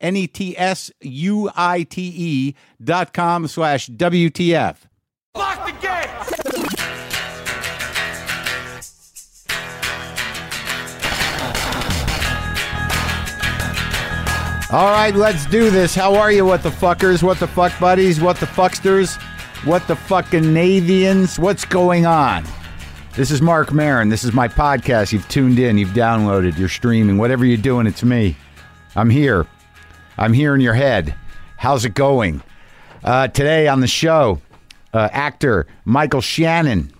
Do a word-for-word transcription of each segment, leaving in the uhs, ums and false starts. N E T S U I T E dot com slash W T F. Lock the gate! All right, let's do this. How are you, what the fuckers, what the fuck buddies, what the fucksters, what the fucking Navians? What's going on? This is Mark Maron. This is my podcast. You've tuned in, you've downloaded, you're streaming, whatever you're doing, it's me. I'm here. I'm here in your head. How's it going? Uh, today on the show, uh, actor Michael Shannon.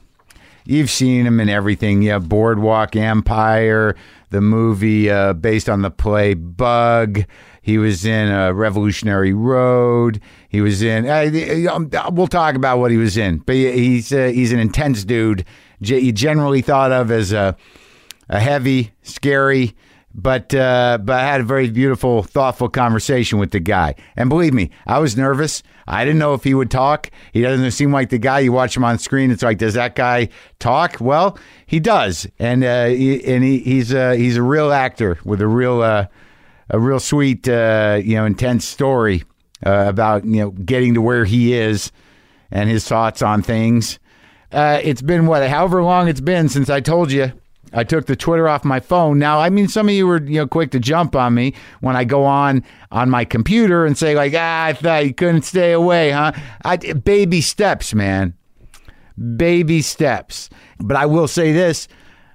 You've seen him in everything. Yeah, Boardwalk Empire, the movie uh, based on the play Bug. He was in uh, Revolutionary Road. He was in. Uh, we'll talk about what he was in. But he's uh, he's an intense dude. He generally thought of as a a heavy, scary, but uh, but I had a very beautiful, thoughtful conversation with the guy. And believe me, I was nervous. I didn't know if he would talk. He doesn't seem like the guy. You watch him on screen, it's like, does that guy talk? Well, he does, and uh, he, and he, he's a he's a real actor with a real. Uh, A real sweet, uh, you know, intense story uh, about, you know, getting to where he is and his thoughts on things. Uh, it's been, what, however long it's been since I told you I took the Twitter off my phone. Now, I mean, some of you were, you know, quick to jump on me when I go on on my computer and say, like, ah, I thought you couldn't stay away, huh? I, baby steps, man. Baby steps. But I will say this.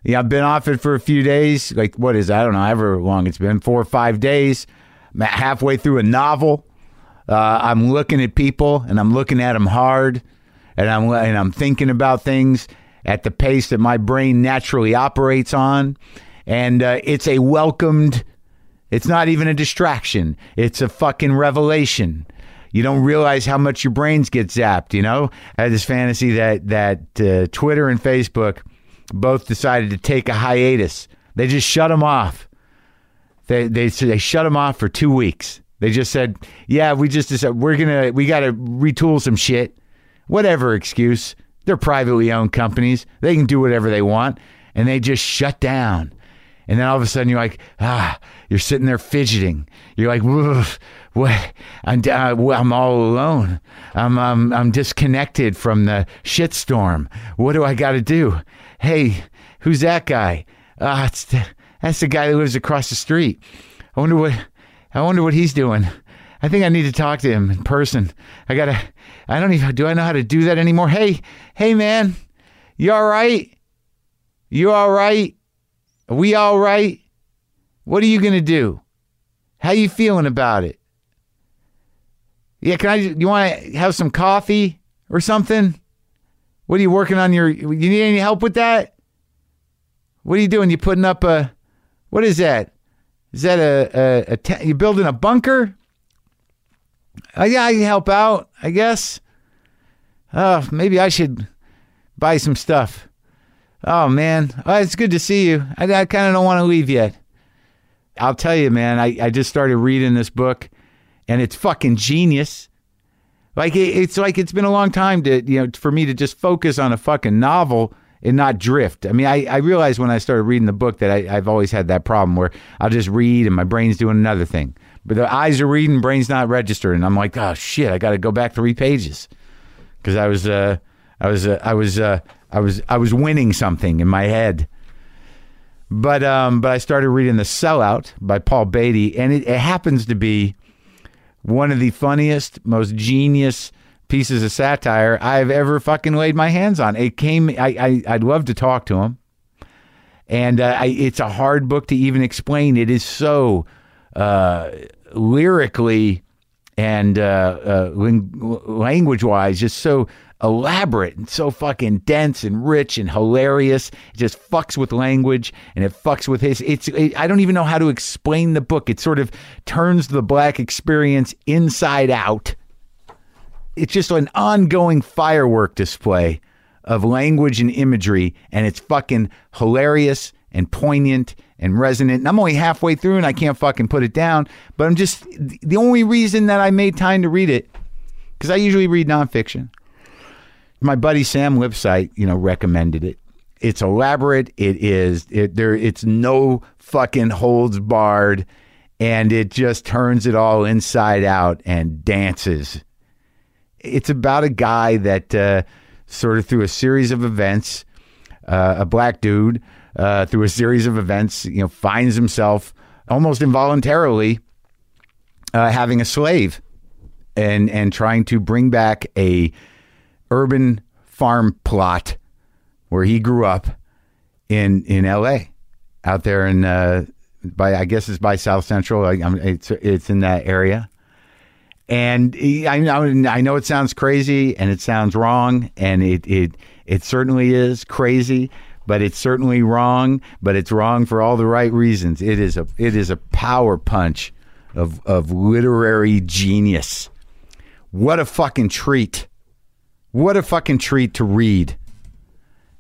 Yeah, I've been off it for a few days. Like, what is, I don't know, however long it's been, four or five days. I'm halfway through a novel. Uh, I'm looking at people, and I'm looking at them hard, and I'm and I'm thinking about things at the pace that my brain naturally operates on. And uh, it's a welcomed, it's not even a distraction. It's a fucking revelation. You don't realize how much your brains get zapped, you know? I had this fantasy that, that uh, Twitter and Facebook both decided to take a hiatus. They just shut them off. They they they shut them off for two weeks. They just said, "Yeah, we just decided we're gonna we gotta retool some shit." Whatever excuse. They're privately owned companies. They can do whatever they want, and they just shut down. And then all of a sudden, you're like, ah, you're sitting there fidgeting. You're like, what? I'm I'm all alone. I'm I'm I'm disconnected from the shitstorm. What do I got to do? Hey, who's that guy? Ah, uh, it's the, that's the guy that lives across the street. I wonder what I wonder what he's doing. I think I need to talk to him in person. I gotta. I don't even. Do I know how to do that anymore? Hey, hey, man, you all right? You all right? Are we all right? What are you gonna do? How you feeling about it? Yeah, can I? You want to have some coffee or something? What are you working on your, you need any help with that? What are you doing? You putting up a, what is that? Is that a, a, a te- you building a bunker? Oh, yeah, I can help out, I guess. Oh, maybe I should buy some stuff. Oh, man, oh, it's good to see you. I, I kind of don't want to leave yet. I'll tell you, man, I, I just started reading this book and it's fucking genius. Like, it's like it's been a long time to, you know, for me to just focus on a fucking novel and not drift. I mean, I, I realized when I started reading the book that I, I've always had that problem where I'll just read and my brain's doing another thing. But the eyes are reading, brain's not registering. And I'm like, oh, shit, I got to go back three pages because I was, uh, I was, uh, I was, uh, I was, I was winning something in my head. But, um, but I started reading The Sellout by Paul Beatty, and it, it happens to be one of the funniest, most genius pieces of satire I've ever fucking laid my hands on. It came, I, I, I'd love to talk to him. And uh, I, it's a hard book to even explain. It is so uh, lyrically and uh, uh, ling- language-wise, just so elaborate and so fucking dense and rich and hilarious. It just fucks with language and it fucks with his. It's it, I don't even know how to explain the book. It sort of turns the Black experience inside out. It's just an ongoing firework display of language and imagery, and it's fucking hilarious and poignant and resonant. And I'm only halfway through and I can't fucking put it down, but I'm just, the only reason that I made time to read it, because I usually read nonfiction. My buddy Sam Lipsight, you know, recommended it. It's elaborate. It is, it, there, it's no fucking holds barred, and it just turns it all inside out and dances. It's about a guy that, uh, sort of through a series of events, uh, a black dude, uh, through a series of events, you know, finds himself almost involuntarily uh, having a slave and, and trying to bring back a urban farm plot where he grew up in, in L A, out there in, uh, by, I guess it's by South Central. I, I'm, it's, it's in that area. And he, I, I know it sounds crazy and it sounds wrong, and it, it it certainly is crazy, but it's certainly wrong, but it's wrong for all the right reasons. It is a it is a power punch of of literary genius. What a fucking treat. What a fucking treat to read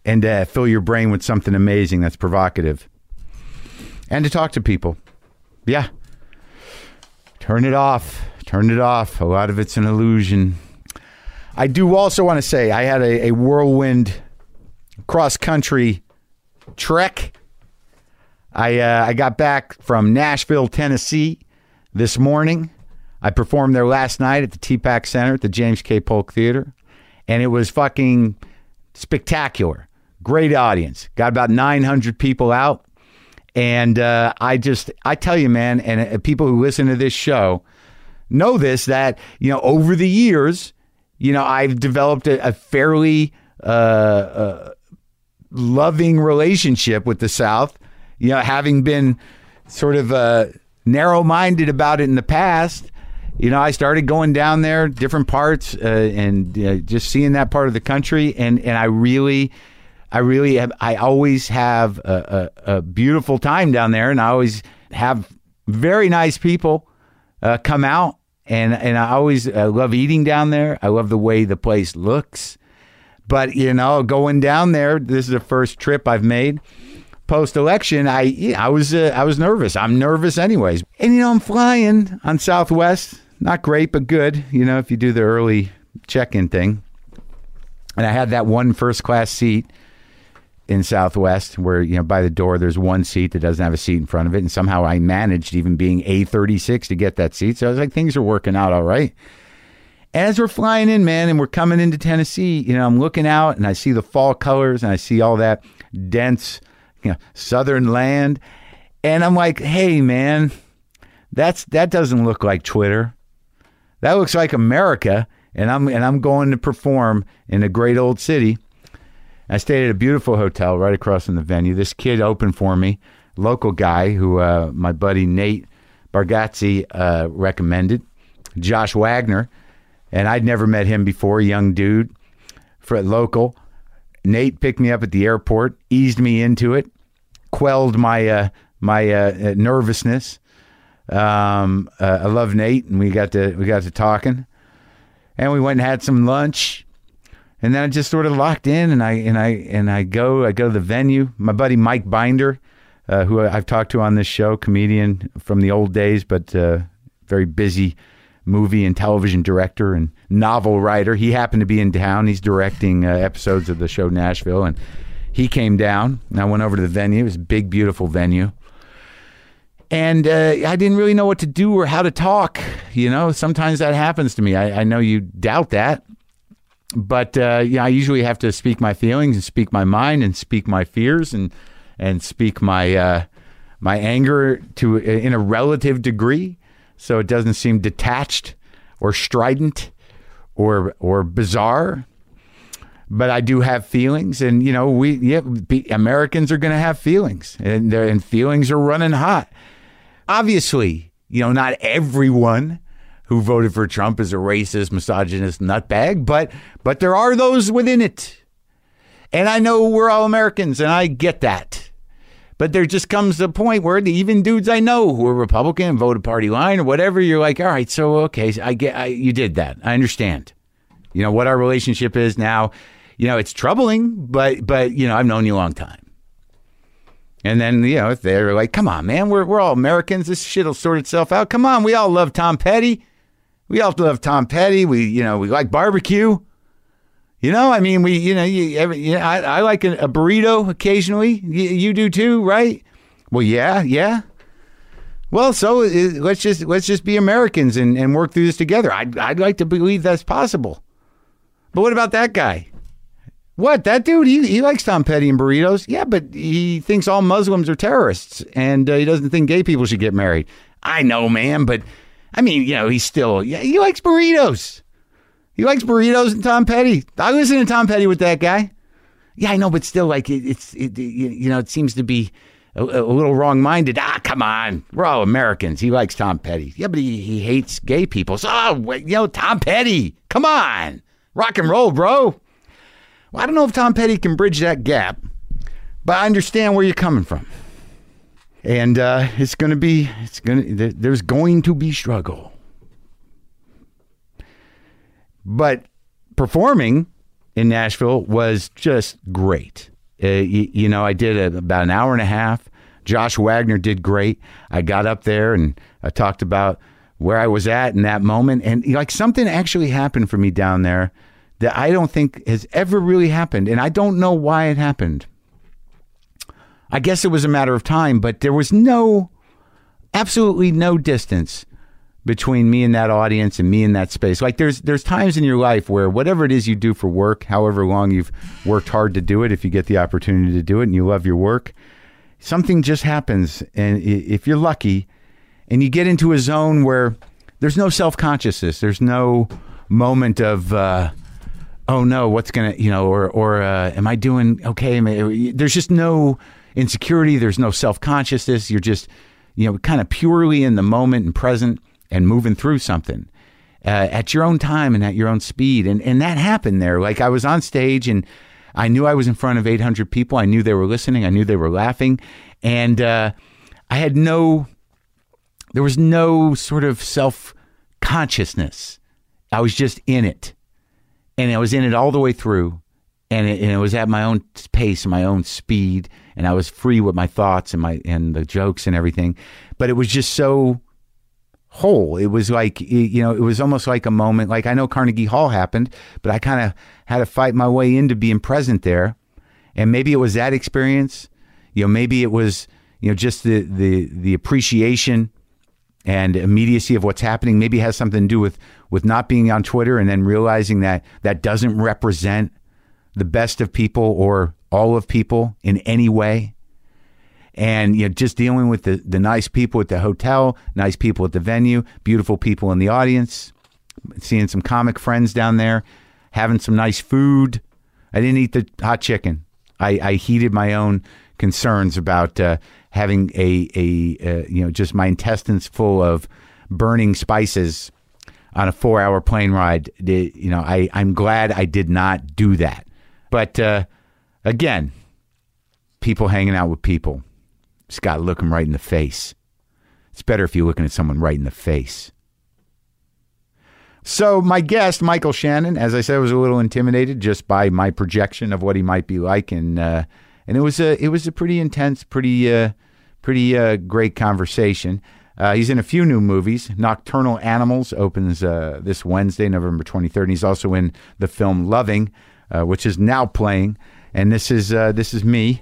and uh, fill your brain with something amazing that's provocative. And to talk to people. Yeah. Turn it off. Turn it off. A lot of it's an illusion. I do also want to say I had a, a whirlwind cross-country trek. I uh, I got back from Nashville, Tennessee this morning. I performed there last night at the T PAC Center at the James K. Polk Theater, and it was fucking spectacular. Great audience. Got about nine hundred people out, and uh, I just, I tell you, man, and uh, people who listen to this show know this, that, you know, over the years, you know, I've developed a, a fairly uh, uh, loving relationship with the South, you know, having been sort of uh, narrow-minded about it in the past. You know, I started going down there, different parts, uh, and uh, just seeing that part of the country, and, and I really, I really have, I always have a, a, a beautiful time down there, and I always have very nice people Uh, come out, and and I always uh, love eating down there. I love the way the place looks. But, you know, going down there, this is the first trip I've made post-election. I yeah, I was uh, I was nervous. I'm nervous anyways. And, you know, I'm flying on Southwest. Not great, but good, you know, if you do the early check-in thing. And I had that one first-class seat in Southwest where, you know, by the door, there's one seat that doesn't have a seat in front of it. And somehow I managed, even being A thirty-six, to get that seat. So I was like, things are working out all right. As we're flying in, man, and we're coming into Tennessee, you know, I'm looking out and I see the fall colors and I see all that dense, you know, Southern land. And I'm like, hey, man, that's, that doesn't look like Twitter. That looks like America. And I'm, and I'm going to perform in a great old city. I stayed at a beautiful hotel right across from the venue. This kid opened for me, local guy who uh, my buddy Nate Bargatze uh, recommended, Josh Wagner. And I'd never met him before, young dude, for local. Nate picked me up at the airport, eased me into it, quelled my uh, my uh, nervousness. Um, uh, I love Nate, and we got to we got to talking, and we went and had some lunch. And then I just sort of locked in, and I and I and I go I go to the venue. My buddy Mike Binder, uh, who I've talked to on this show, comedian from the old days, but uh, very busy movie and television director and novel writer. He happened to be in town. He's directing uh, episodes of the show Nashville, and he came down. And I went over to the venue. It was a big, beautiful venue, and uh, I didn't really know what to do or how to talk. You know, sometimes that happens to me. I, I know you doubt that. But uh, you know, I usually have to speak my feelings and speak my mind and speak my fears and and speak my uh, my anger to in a relative degree, so it doesn't seem detached or strident or or bizarre, but I do have feelings. And, you know, we yeah, be, Americans are going to have feelings, and and feelings are running hot. Obviously, you know, not everyone who voted for Trump is a racist, misogynist nutbag, but but there are those within it. And I know we're all Americans, and I get that. But there just comes a point where the even dudes I know who are Republican, voted party line or whatever, you're like, all right, so, okay, I get, I, you did that. I understand, you know, what our relationship is now. You know, it's troubling, but, but you know, I've known you a long time. And then, you know, if they're like, come on, man, we're we're all Americans. This shit will sort itself out. Come on, we all love Tom Petty. We all love Tom Petty. We, you know, we like barbecue. You know, I mean, we, you know, you, every, you know, I, I like a, a burrito occasionally. You, you do too, right? Well, yeah, yeah. Well, so it, let's just let's just be Americans and, and work through this together. I'd I'd like to believe that's possible. But what about that guy? What, that dude? He he likes Tom Petty and burritos. Yeah, but he thinks all Muslims are terrorists, and uh, he doesn't think gay people should get married. I know, man, but I mean, you know, he's still yeah, he likes burritos. He likes burritos and Tom Petty. I listen to Tom Petty with that guy. Yeah, I know, but still, like, it, it's, it, you know, it seems to be a, a little wrong-minded. Ah, come on. We're all Americans. He likes Tom Petty. Yeah, but he, he hates gay people. So, oh, you know, Tom Petty, come on. Rock and roll, bro. Well, I don't know if Tom Petty can bridge that gap, but I understand where you're coming from. And uh, it's going to be, it's going to, there's going to be struggle. But performing in Nashville was just great. Uh, you, you know, I did a, about an hour and a half. Josh Wagner did great. I got up there and I talked about where I was at in that moment. And like something actually happened for me down there that I don't think has ever really happened. And I don't know why it happened. I guess it was a matter of time, but there was no, absolutely no distance between me and that audience and me in that space. Like there's there's times in your life where whatever it is you do for work, however long you've worked hard to do it, if you get the opportunity to do it and you love your work, something just happens. And if you're lucky and you get into a zone where there's no self-consciousness, there's no moment of, uh, oh no, what's gonna, you know, or, or uh, am I doing okay? Am I, there's just no insecurity. There's no self-consciousness. You're just, you know, kind of purely in the moment and present and moving through something uh, at your own time and at your own speed. And and that happened there. Like I was on stage and I knew I was in front of eight hundred people. I knew they were listening. I knew they were laughing. And uh, I had no, there was no sort of self-consciousness. I was just in it. And I was in it all the way through. And it, and it was at my own pace and my own speed. And I was free with my thoughts and my and the jokes and everything. But it was just so whole. It was like, you know, it was almost like a moment. Like I know Carnegie Hall happened, but I kind of had to fight my way into being present there. And maybe it was that experience, you know, maybe it was, you know, just the, the, the appreciation and immediacy of what's happening. Maybe it has something to do with, with not being on Twitter and then realizing that that doesn't represent the best of people or all of people in any way. And, you know, just dealing with the, the nice people at the hotel, nice people at the venue, beautiful people in the audience, seeing some comic friends down there, having some nice food. I didn't eat the hot chicken. I, I heeded my own concerns about uh, having a, a uh, you know, just my intestines full of burning spices on a four hour plane ride. The, you know, I, I'm glad I did not do that. But uh, again, people hanging out with people. Just got to look them right in the face. It's better if you're looking at someone right in the face. So my guest, Michael Shannon, as I said, was a little intimidated just by my projection of what he might be like, and uh, and it was a it was a pretty intense, pretty uh, pretty uh, great conversation. Uh, he's in a few new movies. Nocturnal Animals opens uh, this Wednesday, November twenty-third. And he's also in the film Loving, uh, which is now playing. And this is uh, this is me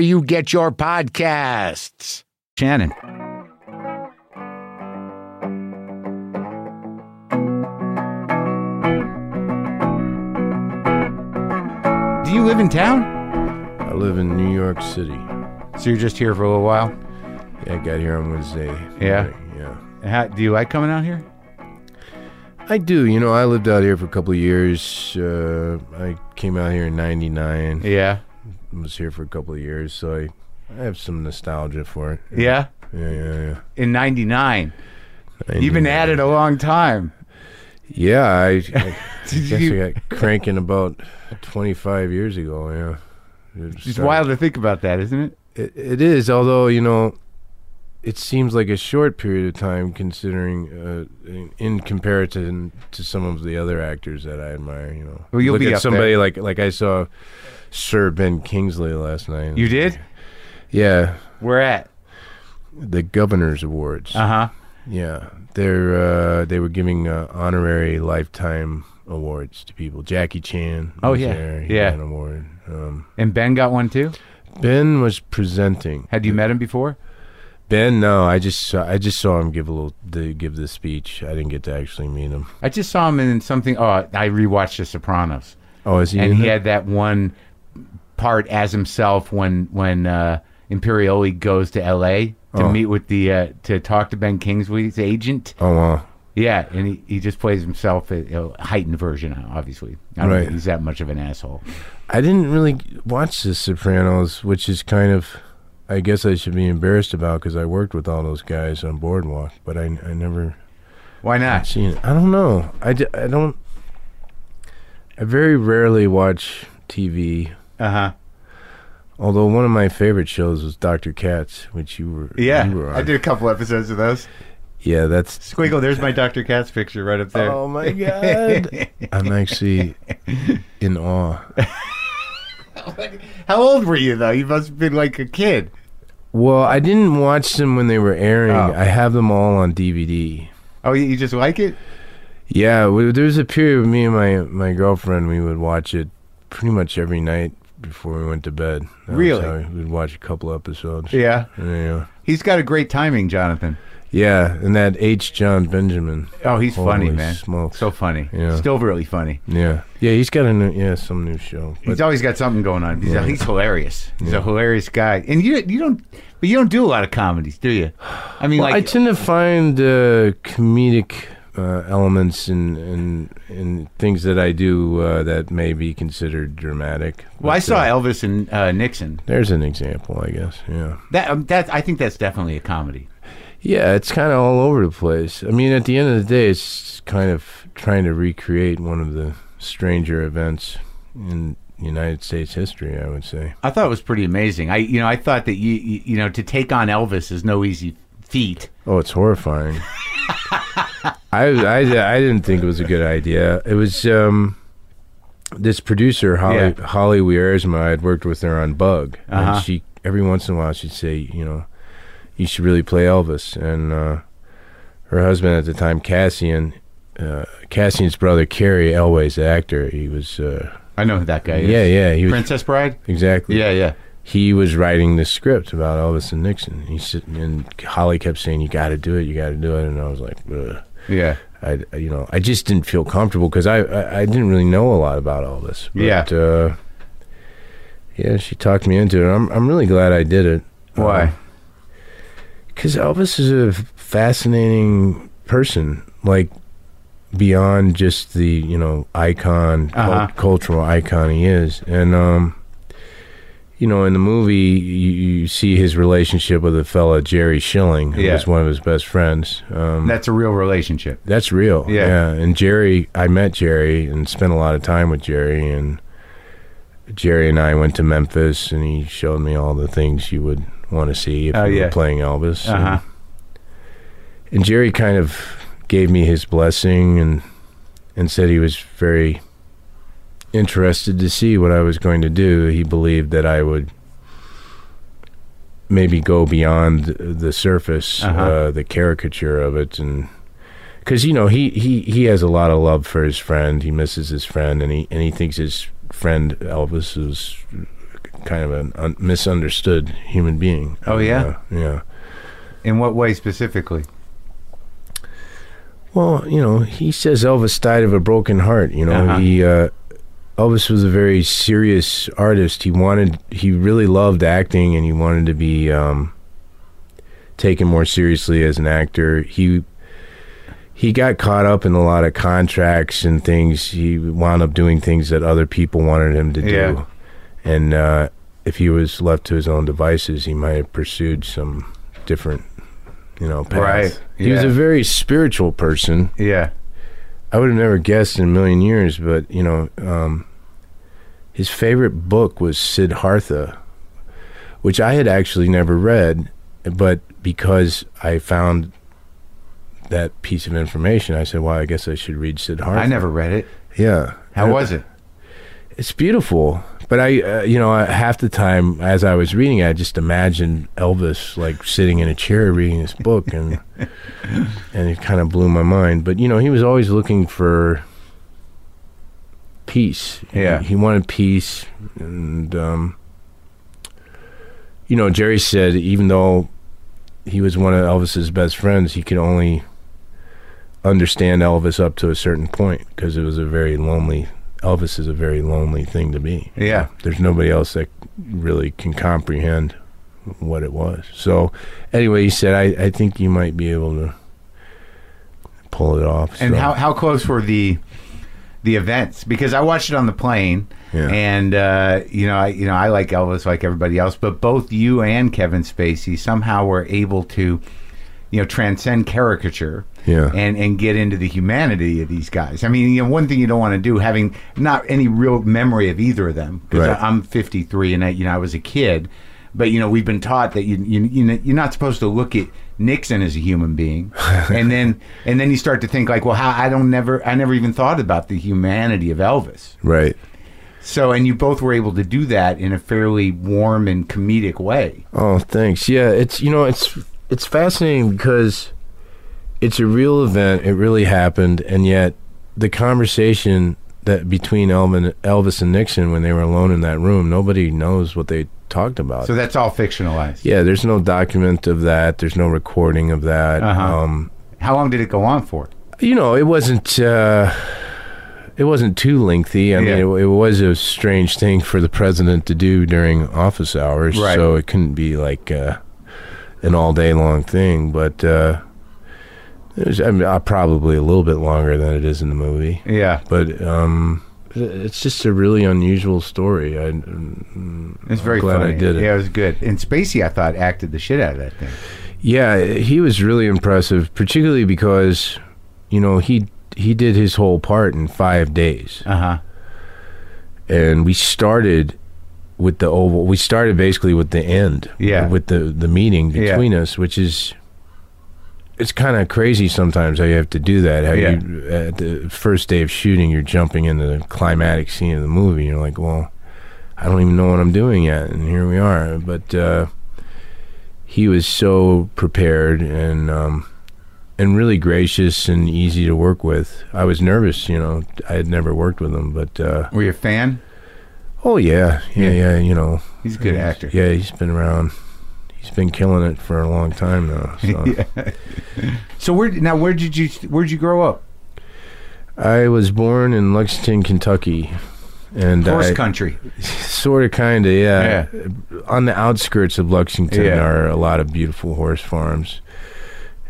you get your podcasts. Shannon. Do you live in town? I live in New York City. So you're just here for a little while? Yeah, I got here on Wednesday. Yeah? Yeah. How, do you like coming out here? I do. You know, I lived out here for a couple of years. Uh, I came out here in ninety-nine. Yeah. Was here for a couple of years, so I, I have some nostalgia for it. Yeah? Yeah, yeah, yeah. In ninety-nine. You've been at it a long time. Yeah, I, I guess you... I got cranking about twenty-five years ago, yeah. It's, it's wild to think about that, isn't it? it? It is, although, you know, it seems like a short period of time considering, uh, in, in comparison to some of the other actors that I admire, you know. Well, you'll Look be at up somebody there. like like I saw Sir Ben Kingsley last night. You did? Yeah. Where at? The Governor's Awards. Uh-huh. Yeah. They're, uh, they were giving uh, honorary lifetime awards to people. Jackie Chan. Oh, yeah. There. He yeah. got an award. Um, and Ben got one, too? Ben was presenting. Had you met him before? Ben, no. I just saw, I just saw him give a little the, give the speech. I didn't get to actually meet him. I just saw him in something. Oh, I rewatched The Sopranos. Oh, is he And in he that? had that one part as himself when when uh, Imperioli goes to L A to oh. meet with the uh, to talk to Ben Kingsley's agent. Oh, wow. Yeah, and he, he just plays himself a, a heightened version, obviously. I don't right. think he's that much of an asshole. I didn't really watch The Sopranos, which is kind of, I guess I should be embarrassed about because I worked with all those guys on Boardwalk, but I, I never... Why not? Seen it. I don't know. I, d- I don't... I very rarely watch T V. Uh-huh. Although one of my favorite shows was Doctor Katz, which you were Yeah, you were on. I did a couple episodes of those. Yeah, that's... Squiggle, there's my Doctor Katz picture right up there. Oh, my God. I'm actually in awe. How old were you, though? You must have been like a kid. Well, I didn't watch them when they were airing. Oh. I have them all on D V D. Oh, you just like it? Yeah. Well, there was a period with me and my, my girlfriend, we would watch it pretty much every night before we went to bed. That really? We'd watch a couple episodes. Yeah. Yeah. He's got a great timing, Jonathan. Yeah, and that H. John Benjamin. Oh, he's Holy funny, man. Smokes. So funny. Yeah. Still really funny. Yeah. Yeah, he's got a new, yeah, some new show. But he's always got something going on. He's, yeah. he's hilarious. He's yeah. a hilarious guy. And you you don't but you don't do a lot of comedies, do you? I mean, well, like I tend to find uh, comedic uh, elements in, in in things that I do uh, that may be considered dramatic. Well, but, I saw uh, Elvis and uh, Nixon. There's an example, I guess. Yeah. That um, that I think that's definitely a comedy. Yeah, it's kind of all over the place. I mean, at the end of the day, it's kind of trying to recreate one of the stranger events in United States history, I would say. I thought it was pretty amazing. I, you know, I thought that you, you, you know, to take on Elvis is no easy feat. Oh, it's horrifying. I, I, I didn't think it was a good idea. It was um, this producer, Holly, yeah. Holly Wearsma. I had worked with her on Bug, uh-huh. and she every once in a while she'd say, you know, you should really play Elvis. And uh, her husband at the time, Cassian, uh, Cassian's brother, Carrie Elway's the actor. He was... Uh, I know who that guy is. Yeah, yeah. He Princess was, Bride? Exactly. Yeah, yeah. He was writing the script about Elvis and Nixon. He said, and Holly kept saying, you got to do it, you got to do it. And I was like, ugh. Yeah. I, you know, I just didn't feel comfortable because I, I, I didn't really know a lot about Elvis. But, yeah. Uh, yeah, she talked me into it. I'm I'm really glad I did it. Why? Um, Because Elvis is a fascinating person, like beyond just the, you know, icon, uh-huh. cult- cultural icon he is. And, um, you know, in the movie, you, you see his relationship with a fella, Jerry Schilling, who yeah. was one of his best friends. Um, that's a real relationship. That's real. Yeah. yeah. And Jerry, I met Jerry and spent a lot of time with Jerry. And Jerry and I went to Memphis, and he showed me all the things you would want to see if uh, you yeah. were playing Elvis. Uh-huh. And, and Jerry kind of gave me his blessing and and said he was very interested to see what I was going to do. He believed that I would maybe go beyond the surface, uh-huh. uh, the caricature of it, and because you know he, he, he has a lot of love for his friend. He misses his friend, and he and he thinks his friend Elvis is kind of an un- misunderstood human being. Oh yeah, uh, yeah. In what way specifically? Well, you know, he says Elvis died of a broken heart. You know, uh-huh. he. Uh, Elvis was a very serious artist. He wanted, he really loved acting, and he wanted to be um, taken more seriously as an actor. He he got caught up in a lot of contracts and things. He wound up doing things that other people wanted him to do. Yeah. And uh, if he was left to his own devices, he might have pursued some different, you know, path. Right. Yeah. He was a very spiritual person. Yeah. I would have never guessed in a million years, but, you know, um, his favorite book was Siddhartha, which I had actually never read, but because I found that piece of information, I said, well, I guess I should read Siddhartha. I never read it. Yeah. How I, was it? It's beautiful. But I, uh, you know, half the time as I was reading it, I just imagined Elvis like sitting in a chair reading this book, and and it kind of blew my mind. But you know, he was always looking for peace. Yeah, he, he wanted peace, and um, you know, Jerry said even though he was one of Elvis's best friends, he could only understand Elvis up to a certain point because it was a very lonely. Elvis is a very lonely thing to be. Yeah. There's nobody else that really can comprehend what it was. So, anyway, he said, I, I think you might be able to pull it off. And so. how, how close were the the events? Because I watched it on the plane, yeah. and, uh, you know, I, you know, I like Elvis like everybody else, but both you and Kevin Spacey somehow were able to, you know, transcend caricature. Yeah. And, and get into the humanity of these guys. I mean, you know, one thing you don't want to do, having not any real memory of either of them, because right. I'm fifty-three and I, you know, I was a kid, but you know, we've been taught that you, you, you know, you're not supposed to look at Nixon as a human being, and then and then you start to think like, well, how I don't never I never even thought about the humanity of Elvis. Right. So, and you both were able to do that in a fairly warm and comedic way. Oh, thanks. Yeah, it's you know, it's it's fascinating because. It's a real event. It really happened, and yet the conversation that between Elvin, Elvis and Nixon when they were alone in that room, nobody knows what they talked about. So that's all fictionalized. Yeah, there's no document of that. There's no recording of that. Uh-huh. Um, How long did it go on for? You know, it wasn't. Uh, it wasn't too lengthy. I yeah. mean, it, it was a strange thing for the president to do during office hours. Right. So it couldn't be like uh, an all day long thing, but. Uh, It was, I mean, uh, probably a little bit longer than it is in the movie. Yeah, but um, it's just a really unusual story. I, I'm it's very glad funny. I did it. Yeah, it was good. And Spacey, I thought, acted the shit out of that thing. Yeah, he was really impressive, particularly because you know he he did his whole part in five days. Uh huh. And we started with the oval. We started basically with the end. Yeah. With the the meeting between yeah. us, which is. It's kind of crazy sometimes how you have to do that. How yeah. you at the first day of shooting, you're jumping into the climatic scene of the movie. You're like, well, I don't even know what I'm doing yet, and here we are. But uh, he was so prepared and um, and really gracious and easy to work with. I was nervous, you know. I had never worked with him, but uh, were you a fan? Oh yeah, yeah, yeah. yeah you know, he's a good he's, actor. Yeah, he's been around. He's been killing it for a long time now. So, yeah. so where now? Where did you where did you grow up? I was born in Lexington, Kentucky, and horse I, country, sort of, kind of, yeah. yeah. On the outskirts of Lexington yeah. are a lot of beautiful horse farms,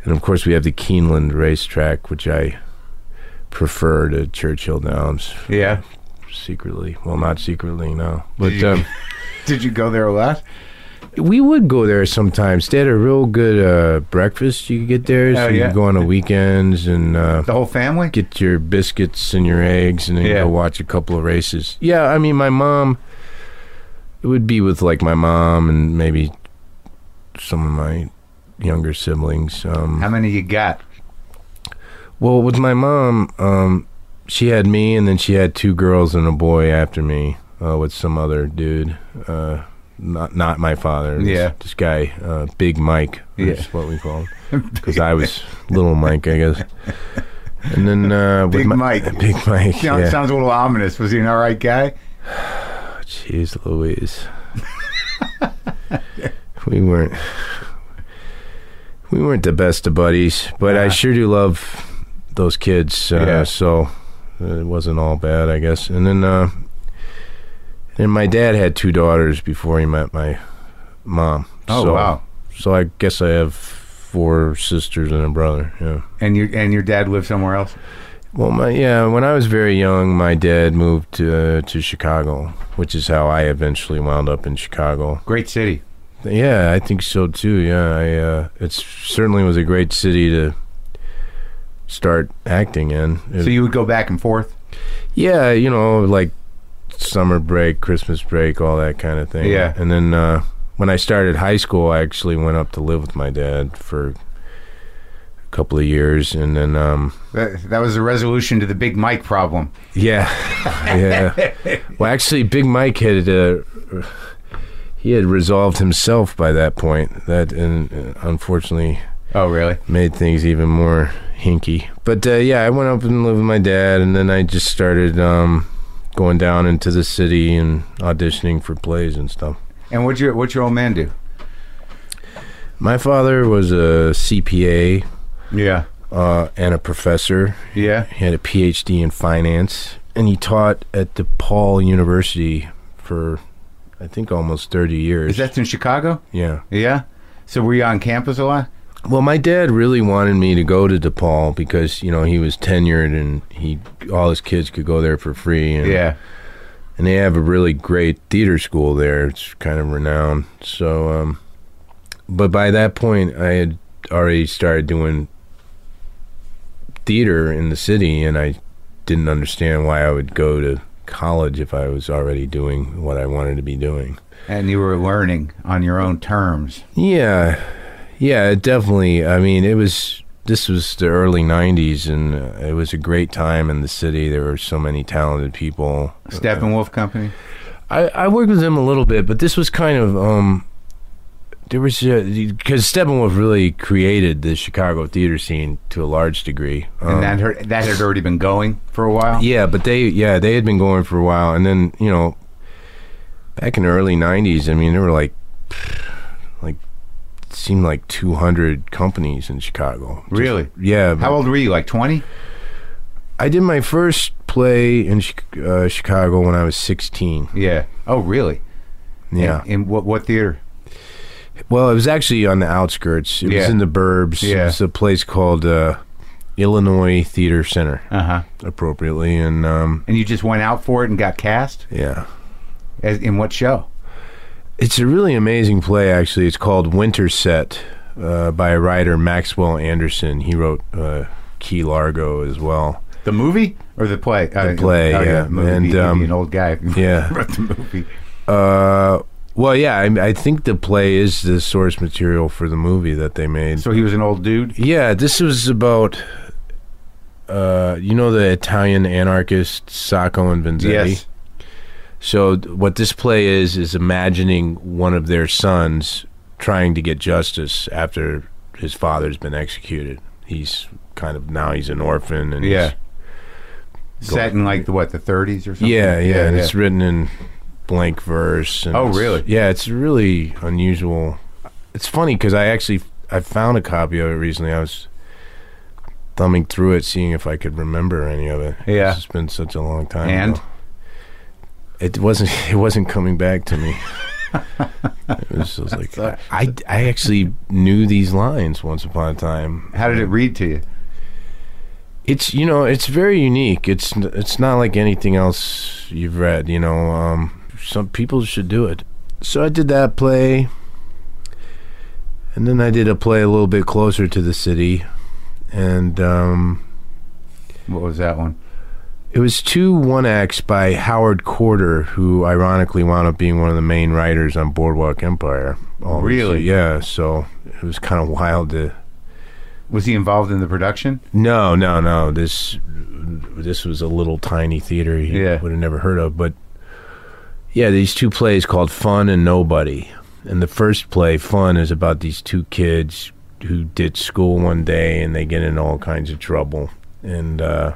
and of course we have the Keeneland racetrack, which I prefer to Churchill Downs. Yeah, secretly, well, not secretly, no. But did you, um, did you go there a lot? We would go there sometimes. They had a real good uh, breakfast you could get there. So oh, yeah. you go on the weekends and... Uh, the whole family? Get your biscuits and your eggs and then yeah. go watch a couple of races. Yeah, I mean, my mom... It would be with, like, my mom and maybe some of my younger siblings. Um, How many you got? Well, with my mom, um, she had me, and then she had two girls and a boy after me uh, with some other dude. Uh Not not my father. This, yeah. This guy, uh, Big Mike, is yeah. what we call him. Because I was Little Mike, I guess. And then... Uh, Big my, Mike. Big Mike, Sound, yeah. Sounds a little ominous. Was he an all right guy? Jeez Louise. we weren't... We weren't the best of buddies, but uh-huh. I sure do love those kids. Uh, yeah. So it wasn't all bad, I guess. And then... Uh, And my dad had two daughters before he met my mom. Oh, so, wow. So I guess I have four sisters and a brother, yeah. And your, and your dad lived somewhere else? Well, my yeah, when I was very young, my dad moved to, uh, to Chicago, which is how I eventually wound up in Chicago. Great city. Yeah, I think so, too, yeah. I, uh, it certainly was a great city to start acting in. It, so you would go back and forth? Yeah, you know, like... summer break, Christmas break, all that kind of thing. Yeah. And then uh, when I started high school, I actually went up to live with my dad for a couple of years. And then... Um, that, that was the resolution to the Big Mike problem. Yeah. yeah. Well, actually, Big Mike had... Uh, he had resolved himself by that point. That, and uh, unfortunately... Oh, really? Made things even more hinky. But, uh, yeah, I went up and lived with my dad, and then I just started... Um, going down into the city and auditioning for plays and stuff. And what'd your what'd your old man do? My father was a C P A. Yeah. Uh, and a professor. Yeah. He had a P H D in finance, and he taught at DePaul University for, I think, almost thirty years. Is that in Chicago? Yeah. Yeah. So were you on campus a lot? Well, my dad really wanted me to go to DePaul because, you know, he was tenured and he all his kids could go there for free. And, yeah. And they have a really great theater school there. It's kind of renowned. So, um, but by that point, I had already started doing theater in the city, and I didn't understand why I would go to college if I was already doing what I wanted to be doing. And you were learning on your own terms. Yeah. Yeah, definitely. I mean, it was, this was the early nineties, and uh, it was a great time in the city. There were so many talented people. Steppenwolf Company? I, I worked with them a little bit, but this was kind of, um, there was, because Steppenwolf really created the Chicago theater scene to a large degree. Um, and that, heard, that had already been going for a while? Yeah, but they, yeah, they had been going for a while. And then, you know, back in the early nineties, I mean, there were like, like, seemed like two hundred companies in Chicago. Just, really? Yeah. How old were you, like twenty? I did my first play in uh, Chicago when I was sixteen. Yeah. Oh, really? Yeah. In, in what what theater? Well, it was actually on the outskirts. It yeah. was in the burbs. Yeah. It's a place called uh, Illinois Theater Center. Uh-huh. Appropriately. And, um, and you just went out for it and got cast? Yeah. As, in what show? It's a really amazing play, actually. It's called Winterset uh, by writer Maxwell Anderson. He wrote uh, Key Largo as well. The movie or the play? The uh, play, oh, yeah. yeah movie, and um, an old guy yeah. wrote the movie. Uh, well, yeah, I, I think the play is the source material for the movie that they made. So he was an old dude? Yeah, this was about, uh, you know, the Italian anarchist Sacco and Vanzetti? Yes. So what this play is is imagining one of their sons trying to get justice after his father's been executed. He's kind of, now he's an orphan. And yeah. Set in like the, what, the thirties or something? Yeah, yeah. yeah and yeah. It's written in blank verse. And oh, really? Yeah, it's really unusual. It's funny because I actually, I found a copy of it recently. I was thumbing through it, seeing if I could remember any of it. Yeah. It's been such a long time And? Ago. it wasn't it wasn't coming back to me. It was just like I, I, I actually knew these lines once upon a time. How did it read to you? It's you know it's very unique. It's it's not like anything else you've read. You know, um, some people should do it. So I did that play, and then I did a play a little bit closer to the city, and um, what was that one? It was two one-acts by Howard Corder, who ironically wound up being one of the main writers on Boardwalk Empire. Almost. Really? Yeah, so it was kind of wild to... Was he involved in the production? No, no, no. This this was a little tiny theater he yeah. would have never heard of. But, yeah, these two plays called Fun and Nobody. And the first play, Fun, is about these two kids who ditch school one day and they get in all kinds of trouble. And... uh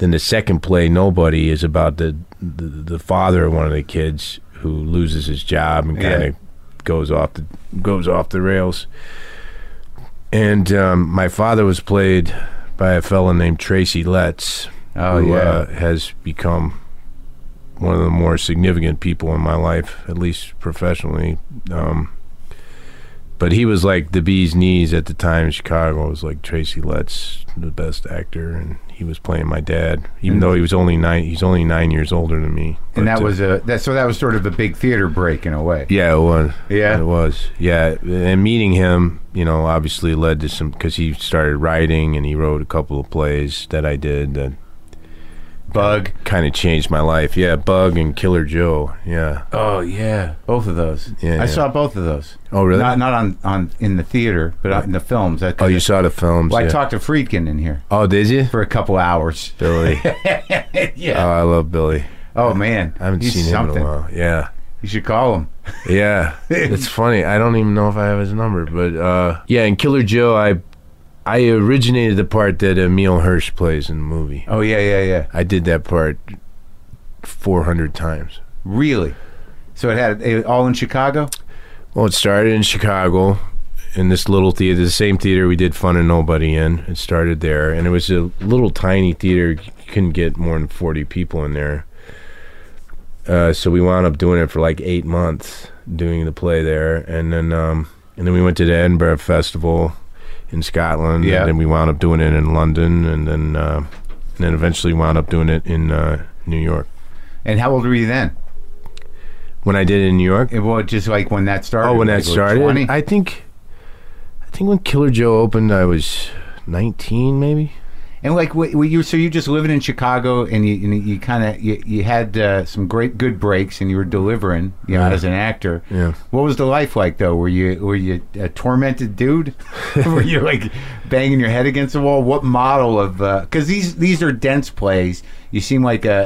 Then the second play, Nobody, is about the, the the father of one of the kids who loses his job and kind of yeah. goes off the goes off the rails. And um, my father was played by a fellow named Tracy Letts, oh, who yeah. uh, has become one of the more significant people in my life, at least professionally. Um, but he was like the bee's knees at the time in Chicago. It was like Tracy Letts, the best actor, and he was playing my dad, even though he was only nine. He's only nine years older than me. And that was a that. So that was sort of a big theater break in a way. Yeah, it was. Yeah, it was. Yeah, and meeting him, you know, obviously led to some because he started writing and he wrote a couple of plays that I did. That Bug kind of changed my life. Yeah, Bug and Killer Joe. Yeah. Oh yeah, both of those. Yeah, I yeah. saw both of those. Oh really? Not not on, on in the theater, but right. in the films. I, oh, you I, saw the films. Well, yeah. I talked to Friedkin in here. Oh, did you? For a couple hours. Billy. yeah. Oh, I love Billy. Oh man, I haven't He's seen something. him in a while. Yeah. You should call him. yeah, it's funny. I don't even know if I have his number, but uh, yeah. And Killer Joe, I. I originated the part that Emil Hirsch plays in the movie. Oh, yeah, yeah, yeah. I did that part four hundred times. Really? So it had it all in Chicago? Well, it started in Chicago in this little theater, the same theater we did Fun and Nobody in. It started there, and it was a little tiny theater. You couldn't get more than forty people in there. Uh, so we wound up doing it for like eight months, doing the play there. And then, um, and then we went to the Edinburgh Festival in Scotland, yeah. and then we wound up doing it in London, and then uh, and then eventually wound up doing it in uh, New York. And how old were you then? When I did it in New York? It, well, just like when that started. Oh, when that started? twenty I think I think when Killer Joe opened, I was nineteen, maybe. And like, were you, so you just living in Chicago, and you, and you kind of you, you had uh, some great good breaks, and you were delivering, you know, yeah. as an actor. Yeah. What was the life like though? Were you were you a tormented dude? Were you like banging your head against the wall? What model of? Because uh, these these are dense plays. You seem like a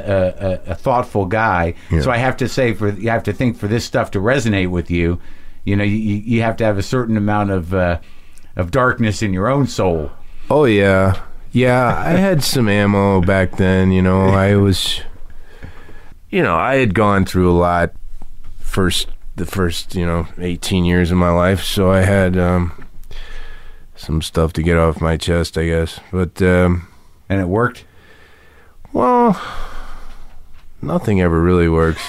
a, a thoughtful guy. Yeah. So I have to say, for you have to think for this stuff to resonate with you, you know, you you have to have a certain amount of uh, of darkness in your own soul. Oh yeah. Yeah, I had some ammo back then, you know. I was, you know, I had gone through a lot first, the first, you know, eighteen years of my life, so I had um, some stuff to get off my chest, I guess. But um, and it worked? Well, nothing ever really works.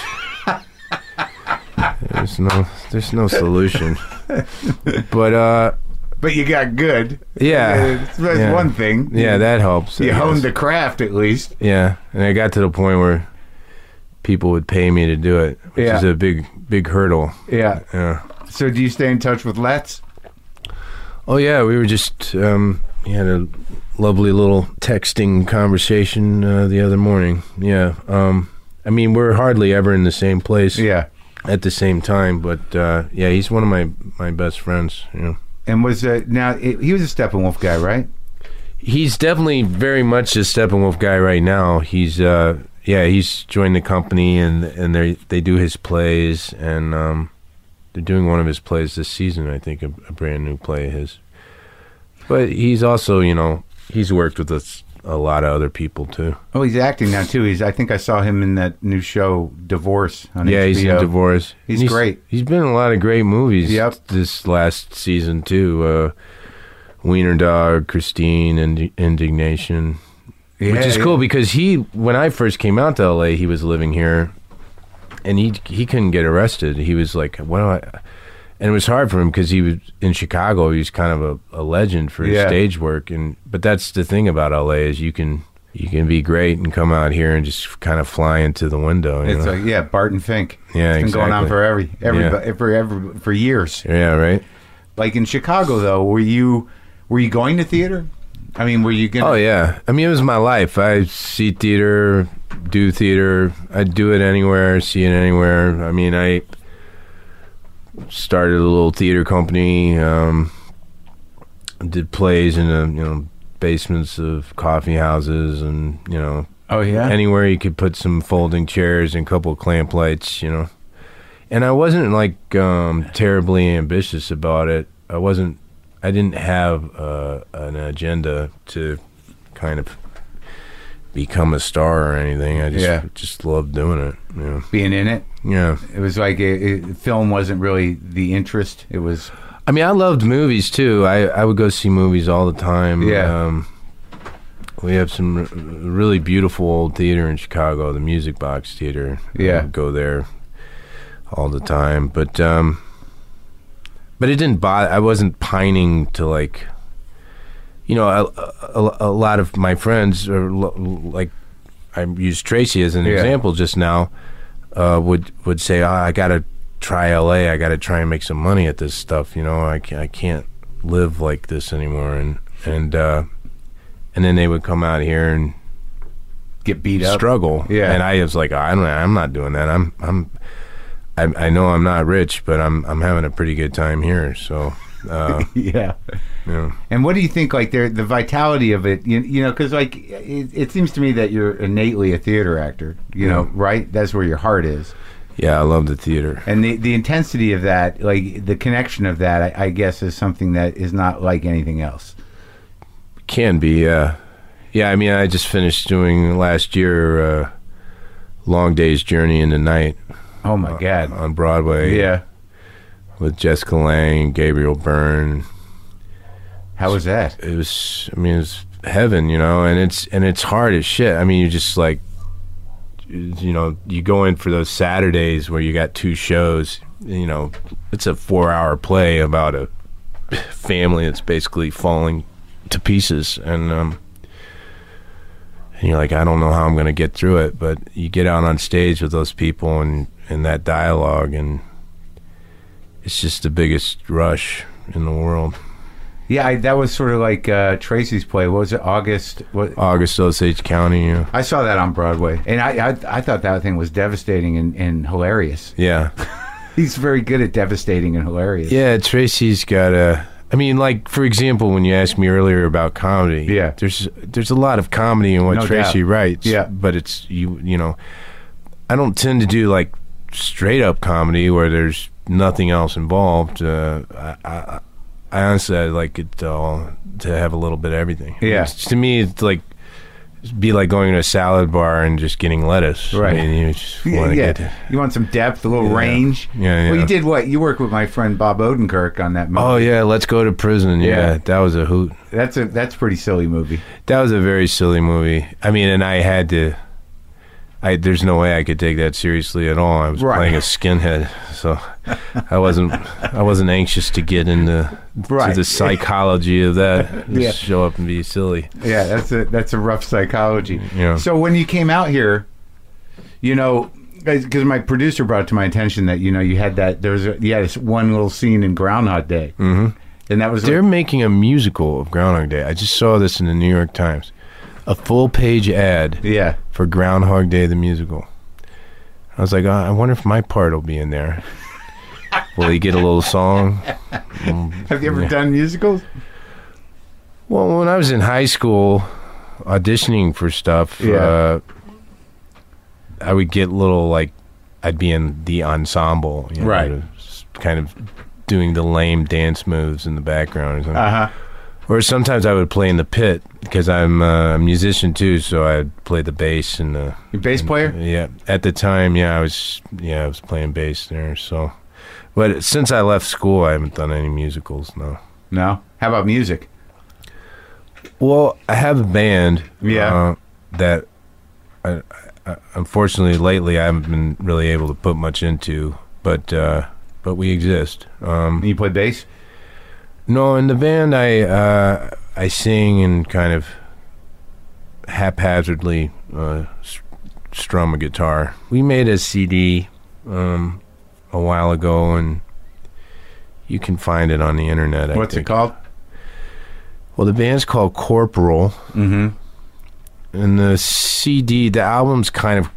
There's no, there's no solution. But, uh... But you got good. Yeah. That's yeah. one thing. Yeah, that helps. You honed the craft at least. Yeah. And I got to the point where people would pay me to do it, which yeah. is a big, big hurdle. Yeah. Yeah. So do you stay in touch with Letts? Oh, yeah. We were just, um, we had a lovely little texting conversation uh, the other morning. Yeah. Um, I mean, we're hardly ever in the same place. Yeah. At the same time. But, uh, yeah, he's one of my, my best friends, you know. And was uh, now it, he was a Steppenwolf guy, right? He's definitely very much a Steppenwolf guy right now. He's uh, yeah, he's joined the company and and they they do his plays and um, they're doing one of his plays this season, I think, a, a brand new play of his. But he's also, you know, he's worked with us. A lot of other people too. Oh, he's acting now too. He's. I think I saw him in that new show, Divorce. On yeah, H B O. He's in Divorce. He's, he's great. He's been in a lot of great movies. Yep. This last season too, uh, Wiener Dog, Christine, and Indignation, yeah, which is yeah. cool because he, when I first came out to L A, he was living here, and he he couldn't get arrested. He was like, what do I... And it was hard for him because he was in Chicago. He was kind of a, a legend for his yeah. stage work. And but that's the thing about L A is you can you can be great and come out here and just kind of fly into the window. You it's know? Like yeah, Barton Fink. Yeah, it's been exactly. going on for every every yeah. for every for years. Yeah, right. Like in Chicago though, were you were you going to theater? I mean, were you gonna? Oh yeah, I mean it was my life. I see theater, do theater. I do it anywhere, see it anywhere. I mean I. Started a little theater company, um, did plays in the you know basements of coffee houses and you know oh yeah anywhere you could put some folding chairs and a couple of clamp lights, you know. And I wasn't like um, terribly ambitious about it. I wasn't. I didn't have uh, an agenda to kind of become a star or anything. I just yeah. just loved doing it. You know. Being in it. Yeah, it was like a, a film wasn't really the interest. It was. I mean, I loved movies too. I, I would go see movies all the time. Yeah, um, we have some r- really beautiful old theater in Chicago, the Music Box Theater. Yeah, I would go there all the time. But um, but it didn't bother. I wasn't pining to like, you know, a, a, a lot of my friends are lo- like I used Tracy as an yeah. example just now. Uh, would would say, oh, I got to try L A. I got to try and make some money at this stuff. You know, I can't, I can't live like this anymore. And and uh, and then they would come out here and get beat struggle. up, struggle. Yeah. And I was like, oh, I don't, I'm not doing that. I'm I'm I, I know I'm not rich, but I'm I'm having a pretty good time here. So uh, yeah. yeah. And what do you think? Like there, the vitality of it. You, you know, because like it, it seems to me that you're innately a theater actor. You know, mm. right? That's where your heart is. Yeah, I love the theater. And the the intensity of that, like the connection of that, I, I guess, is something that is not like anything else. Can be, yeah, uh, yeah. I mean, I just finished doing last year, uh, Long Day's Journey into Night. Oh my God! On, on Broadway. Yeah. With Jessica Lange, Gabriel Byrne. How was that? It was, I mean, it was heaven, you know, and it's and it's hard as shit. I mean, you just like, you know, you go in for those Saturdays where you got two shows, you know, it's a four-hour play about a family that's basically falling to pieces. And, um, and you're like, I don't know how I'm going to get through it, but you get out on stage with those people and, and that dialogue and... It's just the biggest rush in the world. Yeah, I, that was sort of like uh, Tracy's play. What was it, August? What? August, Osage County. Yeah. I saw that on Broadway, and I, I I thought that thing was devastating and, and hilarious. Yeah. He's very good at devastating and hilarious. Yeah, Tracy's got a... I mean, like, for example, when you asked me earlier about comedy, yeah. there's there's a lot of comedy in what no Tracy doubt. writes, yeah. but it's, you you know, I don't tend to do, like, straight-up comedy where there's... nothing else involved. Uh, I, I, I honestly I like it all to have a little bit of everything. Yeah, it's, to me, it's like it'd be like going to a salad bar and just getting lettuce. Right, I mean, you just want to yeah. get. You want some depth, a little yeah. range. Yeah, yeah. Well, you did what? You worked with my friend Bob Odenkirk on that movie. Oh yeah, Let's Go to Prison. Yeah, yeah. that was a hoot. That's a that's a pretty silly movie. That was a very silly movie. I mean, and I had to. I, there's no way I could take that seriously at all. I was right. playing a skinhead, so I wasn't. I wasn't anxious to get into right. to the psychology of that. Just yeah. show up and be silly. Yeah, that's a that's a rough psychology. Yeah. So when you came out here, you know, because my producer brought to my attention that you know you had that there was a, you had this one little scene in Groundhog Day, mm-hmm. and that was they're like, making a musical of Groundhog Day. I just saw this in the New York Times. A full-page ad yeah. for Groundhog Day, the musical. I was like, oh, I wonder if my part will be in there. Will he get a little song? Have you ever yeah. done musicals? Well, when I was in high school auditioning for stuff, yeah. uh, I would get little, like, I'd be in the ensemble. You know, right. Kind of doing the lame dance moves in the background or something. Uh-huh. Or sometimes I would play in the pit because I'm uh, a musician too, so I'd play the bass and the Your bass and, player. Yeah, at the time, yeah, I was yeah I was playing bass there. So, but since I left school, I haven't done any musicals. No, no. How about music? Well, I have a band. Yeah, uh, that I uh, unfortunately lately I haven't been really able to put much into, but uh, but we exist. Um, you play bass? No, in the band I uh, I sing and kind of haphazardly uh, strum a guitar. We made a C D um, a while ago, and you can find it on the internet. I What's think. it called? Well, the band's called Corporal. Mm-hmm. And the C D, the album's kind of,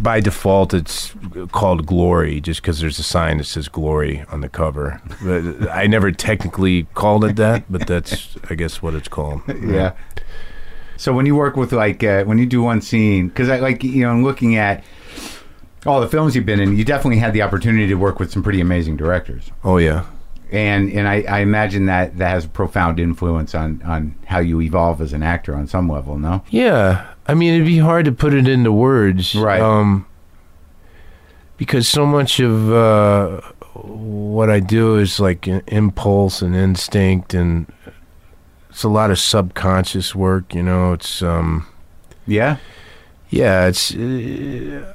by default, it's called Glory, just because there's a sign that says Glory on the cover. But I never technically called it that, but that's, I guess, what it's called. Yeah. yeah. So when you work with, like, uh, when you do one scene, because, I like, you know, I'm looking at all the films you've been in, you definitely had the opportunity to work with some pretty amazing directors. Oh, yeah. And and I, I imagine that that has a profound influence on, on how you evolve as an actor on some level, no? Yeah. I mean, it'd be hard to put it into words. Right. Um, because so much of uh, what I do is like impulse and instinct, and it's a lot of subconscious work, you know? It's... Um, yeah? Yeah, it's... Uh,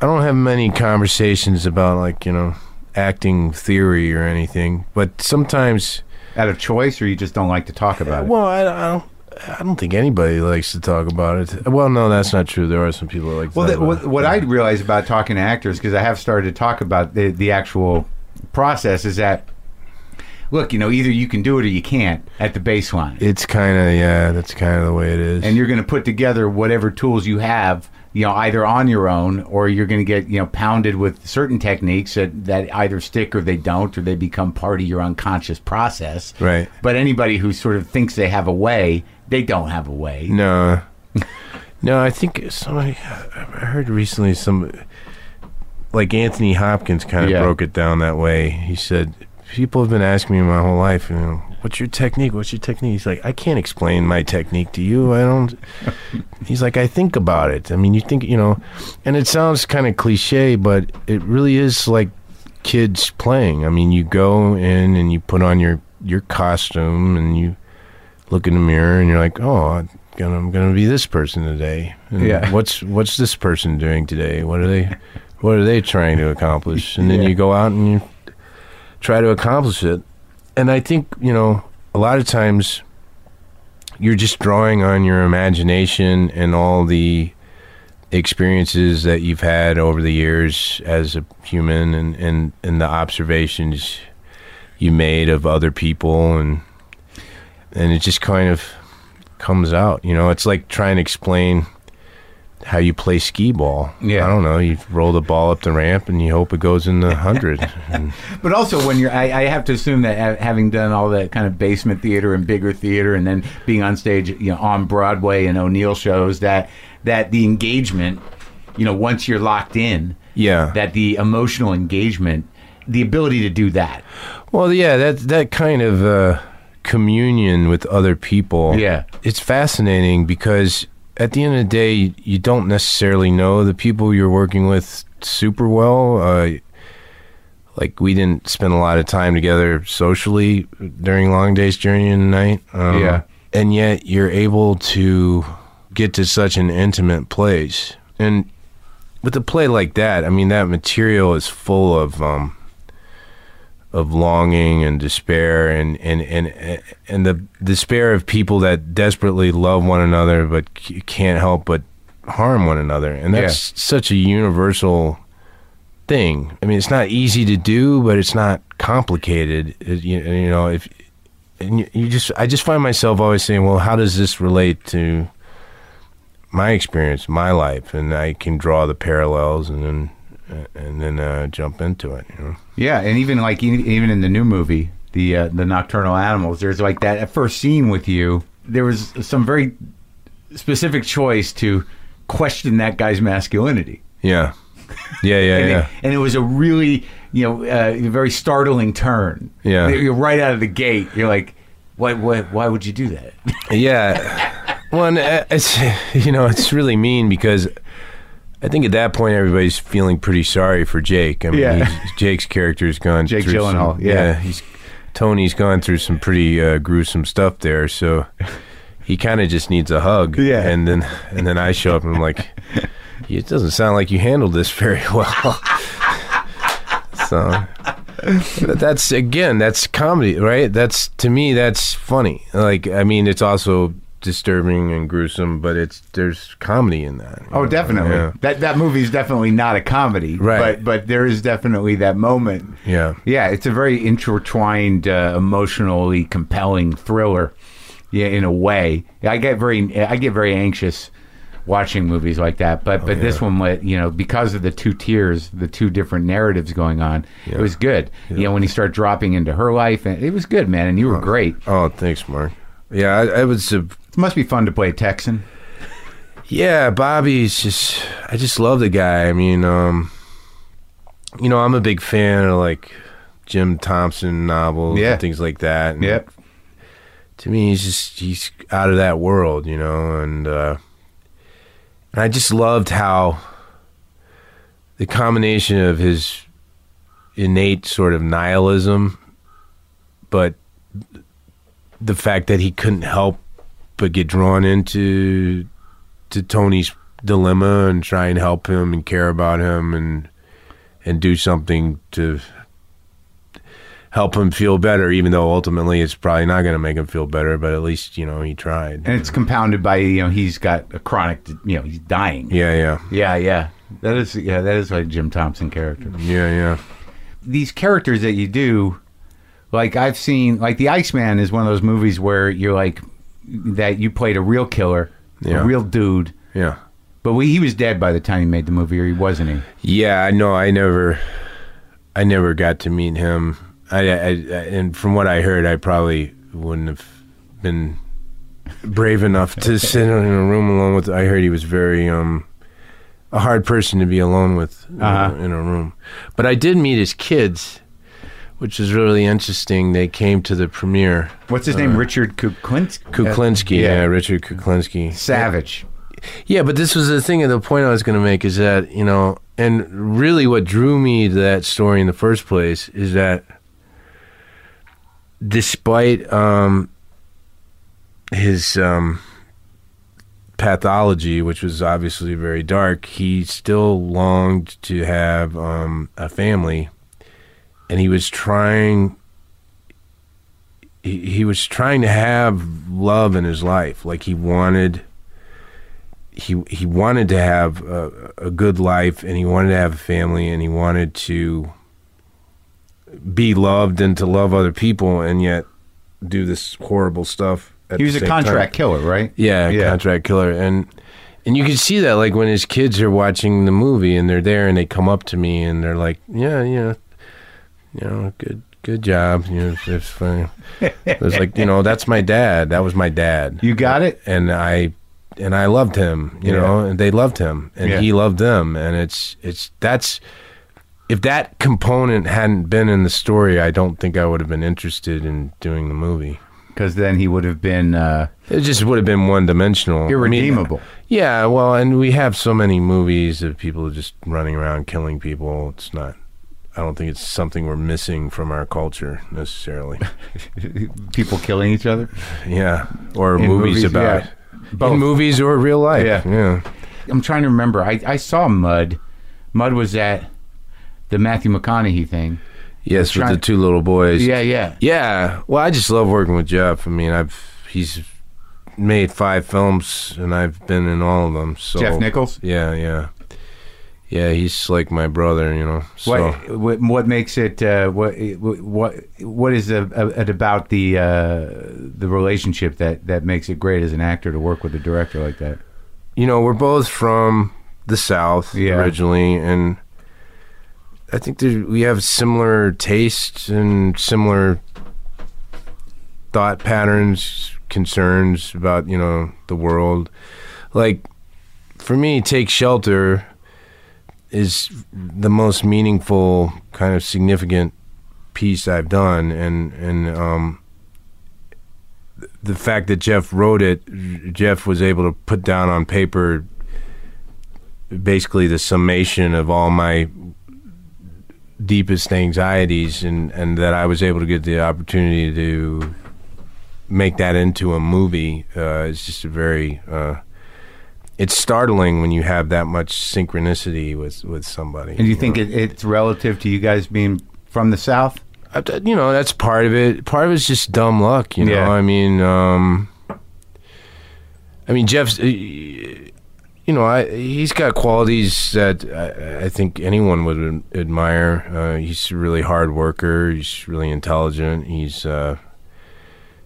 I don't have many conversations about, like, you know... acting theory or anything, but sometimes out of choice, or you just don't like to talk about it. Well, I, I don't. I don't think anybody likes to talk about it. Well, no, that's not true. There are some people that like to well, talk that, about what, it. What yeah. I realize about talking to actors, because I have started to talk about the the actual process, is that look, you know, either you can do it or you can't at the baseline. It's kind of yeah, that's kind of the way it is. And you're going to put together whatever tools you have. You know, either on your own, or you're going to get, you know, pounded with certain techniques that, that either stick or they don't, or they become part of your unconscious process. Right. But anybody who sort of thinks they have a way, they don't have a way. No. No, I think somebody, I heard recently some, like Anthony Hopkins kind of yeah. broke it down that way. He said, people have been asking me my whole life, you know, what's your technique? What's your technique? He's like, I can't explain my technique to you. I don't. He's like, I think about it. I mean, you think, you know, and it sounds kind of cliche, but it really is like kids playing. I mean, you go in and you put on your, your costume and you look in the mirror and you're like, oh, I'm gonna, I'm gonna be this person today. And yeah. What's what's this person doing today? What are they, what are they trying to accomplish? And then yeah. you go out and you try to accomplish it. And I think, you know, a lot of times you're just drawing on your imagination and all the experiences that you've had over the years as a human, and, and, and the observations you made of other people, and and it just kind of comes out. You know, it's like trying to explain how you play skee ball. Yeah. I don't know. You roll the ball up the ramp and you hope it goes in the hundred. But also when you're, I, I have to assume that having done all that kind of basement theater and bigger theater, and then being on stage, you know, on Broadway and O'Neill shows, that, that the engagement, you know, once you're locked in, yeah, that the emotional engagement, the ability to do that. Well, yeah, that, that kind of uh, communion with other people. Yeah. It's fascinating because at the end of the day, you don't necessarily know the people you're working with super well. Uh, like, we didn't spend a lot of time together socially during Long Day's Journey in the Night. Um, yeah. And yet, you're able to get to such an intimate place. And with a play like that, I mean, that material is full of um, of longing and despair, and, and, and, and the despair of people that desperately love one another but can't help but harm one another. And that's yeah. such a universal thing. I mean, it's not easy to do, but it's not complicated. It, you, you know, if and you just, I just find myself always saying, well, how does this relate to my experience, my life? And I can draw the parallels, and then and then uh, jump into it, you know? Yeah, and even like even in the new movie, the uh, the Nocturnal Animals, there's like that first scene with you. There was some very specific choice to question that guy's masculinity. Yeah, yeah, yeah, and yeah. It, and it was a really, you know, uh, very startling turn. Yeah, you're right out of the gate. You're like, why, why, why would you do that? Yeah, well, and it's, you know, it's really mean because I think at that point everybody's feeling pretty sorry for Jake. I mean, yeah. he's, Jake's character's gone Jake through Gyllenhaal, some, yeah. yeah he's, Tony's gone through some pretty uh, gruesome stuff there. So he kind of just needs a hug. Yeah. And then and then I show up and I'm like, it doesn't sound like you handled this very well. So that's, again, that's comedy, right? That's, to me, that's funny. Like, I mean, it's also disturbing and gruesome, but it's there's comedy in that. Oh, know? Definitely. Yeah. That that movie's definitely not a comedy, right? But but there is definitely that moment. Yeah, yeah. It's a very intertwined, uh, emotionally compelling thriller. Yeah, in a way. I get very I get very anxious watching movies like that. But oh, but yeah. This one, you know, because of the two tiers, the two different narratives going on, yeah. It was good. Yeah. You know, when you start dropping into her life, and it was good, man. And you were oh. great. Oh, thanks, Mark. Yeah, I, I was. Uh, It must be fun to play Texan. Yeah, Bobby's just, I just love the guy. I mean, um, you know, I'm a big fan of like Jim Thompson novels yeah. and things like that. And yep. To me, he's just, he's out of that world, you know, and, uh, and I just loved how the combination of his innate sort of nihilism, but the fact that he couldn't help but get drawn into to Tony's dilemma and try and help him and care about him and and do something to help him feel better, even though ultimately it's probably not going to make him feel better, but at least, you know, he tried. And it's compounded by, you know, he's got a chronic, you know, he's dying. Yeah, yeah. Yeah, yeah. That is, yeah, that is like Jim Thompson character. Yeah, yeah. These characters that you do, like I've seen, like The Iceman is one of those movies where you're like, that you played a real killer, yeah. a real dude. Yeah. But we, he was dead by the time you made the movie, or he wasn't he? Yeah, no, I never, I never got to meet him. I, I, I and from what I heard, I probably wouldn't have been brave enough to sit in a room alone with. I heard he was very um, a hard person to be alone with uh-huh. in, a, in a room. But I did meet his kids, which is really interesting. They came to the premiere. What's his uh, name? Richard Kuklinski? Kuklinski, uh, yeah. yeah, Richard Kuklinski. Savage. Yeah, but this was the thing, and the point I was going to make is that, you know, and really what drew me to that story in the first place is that despite um, his um, pathology, which was obviously very dark, he still longed to have um, a family. And he was trying, he, he was trying to have love in his life. Like he wanted, he he wanted to have a, a good life, and he wanted to have a family, and he wanted to be loved and to love other people, and yet do this horrible stuff at the same time. He was a contract killer, right? Yeah, yeah, contract killer. And and you can see that, like when his kids are watching the movie and they're there and they come up to me and they're like, yeah, yeah. You know, good, good job. You know, it's funny. It was like, you know, that's my dad. That was my dad. You got it. And I, and I loved him. You yeah. know, and they loved him, and yeah. he loved them. And it's, it's that's, if that component hadn't been in the story, I don't think I would have been interested in doing the movie. Because then he would have been. Uh, it just would have been one dimensional, irredeemable. I mean, yeah, well, and we have so many movies of people just running around killing people. It's not. I don't think it's something we're missing from our culture necessarily. People killing each other? Yeah. Or in movies, movies about yeah. both. In movies or real life. Yeah. yeah. I'm trying to remember. I, I saw Mud. Mud was at the Matthew McConaughey thing. Yes, with the two little boys. Yeah, yeah. Yeah. Well, I just love working with Jeff. I mean, I've he's made five films, and I've been in all of them. So. Jeff Nichols? Yeah, yeah. Yeah, he's like my brother, you know. So. What, what what makes it uh, what what what is it about the uh, the relationship that, that makes it great as an actor to work with a director like that? You know, we're both from the South yeah. originally, and I think there, we have similar tastes and similar thought patterns, concerns about, you know, the world. Like for me, Take Shelter is the most meaningful, kind of significant piece I've done, and and um, the fact that Jeff wrote it, Jeff was able to put down on paper basically the summation of all my deepest anxieties, and, and that I was able to get the opportunity to make that into a movie uh, is just a very... Uh, it's startling when you have that much synchronicity with, with somebody. And do you, you think it, it's relative to you guys being from the South? I, you know, that's part of it. Part of it's just dumb luck, you know? Yeah. I mean, um, I mean, Jeff's... Uh, You know, I, he's got qualities that I, I think anyone would admire. Uh, he's a really hard worker. He's really intelligent. He's uh,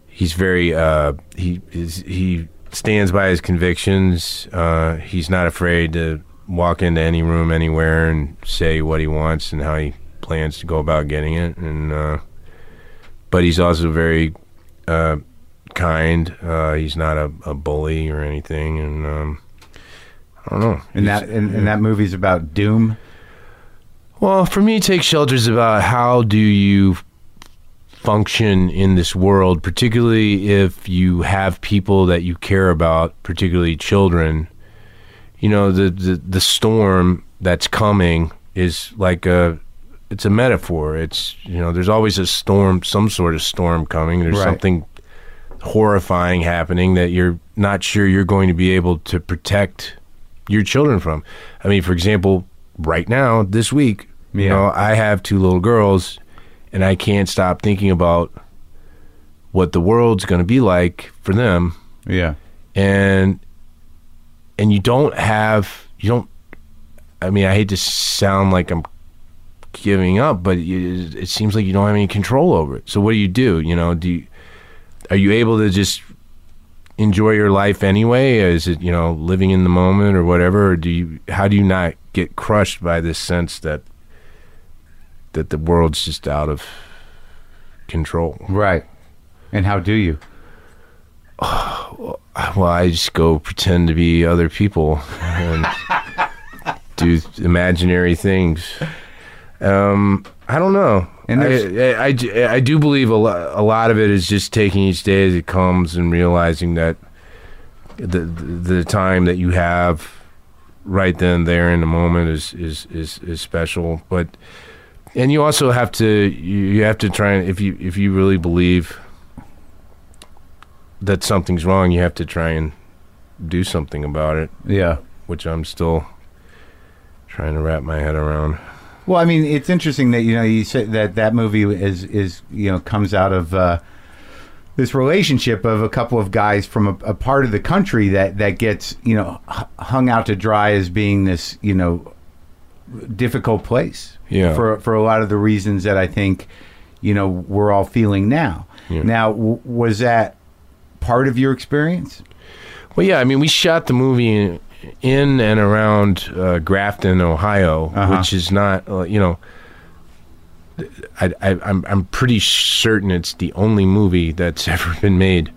he's very uh, he is, he stands by his convictions. Uh, he's not afraid to walk into any room anywhere and say what he wants and how he plans to go about getting it. And uh, but he's also very uh, kind. Uh, he's not a, a bully or anything. And um, I don't know. And that and, and that movie's about doom? Well, for me, Take Shelter's about how do you function in this world, particularly if you have people that you care about, particularly children. You know, the, the, the storm that's coming is like a, it's a metaphor. It's, you know, there's always a storm, some sort of storm coming. There's right. something horrifying happening that you're not sure you're going to be able to protect your children from. I mean, for example, right now, this week, yeah. you know, I have two little girls, and I can't stop thinking about what the world's going to be like for them. Yeah. And and you don't have, you don't, I mean, I hate to sound like I'm giving up, but it, it seems like you don't have any control over it. So what do you do? You know, do you, are you able to just enjoy your life anyway? Is it, you know, living in the moment or whatever? Or do you, how do you not get crushed by this sense that that the world's just out of control? Right. And how do you? Oh, well, I just go pretend to be other people and do imaginary things. Um, I don't know. And I, I, I, I do believe a lot, a lot of it is just taking each day as it comes and realizing that the the time that you have right then there in the moment is is, is, is special. But and you also have to you have to try and if you if you really believe that something's wrong, you have to try and do something about it. Yeah, which I'm still trying to wrap my head around. Well, I mean, it's interesting that, you know, you said that that movie is, is you know, comes out of uh, this relationship of a couple of guys from a, a part of the country that, that gets, you know, hung out to dry as being this, you know, difficult place yeah. for, for a lot of the reasons that I think, you know, we're all feeling now. Yeah. Now, w- was that part of your experience? Well, yeah, I mean, we shot the movie in... in and around uh, Grafton, Ohio, uh-huh. which is not, uh, you know, I, I, I'm I'm pretty certain it's the only movie that's ever been made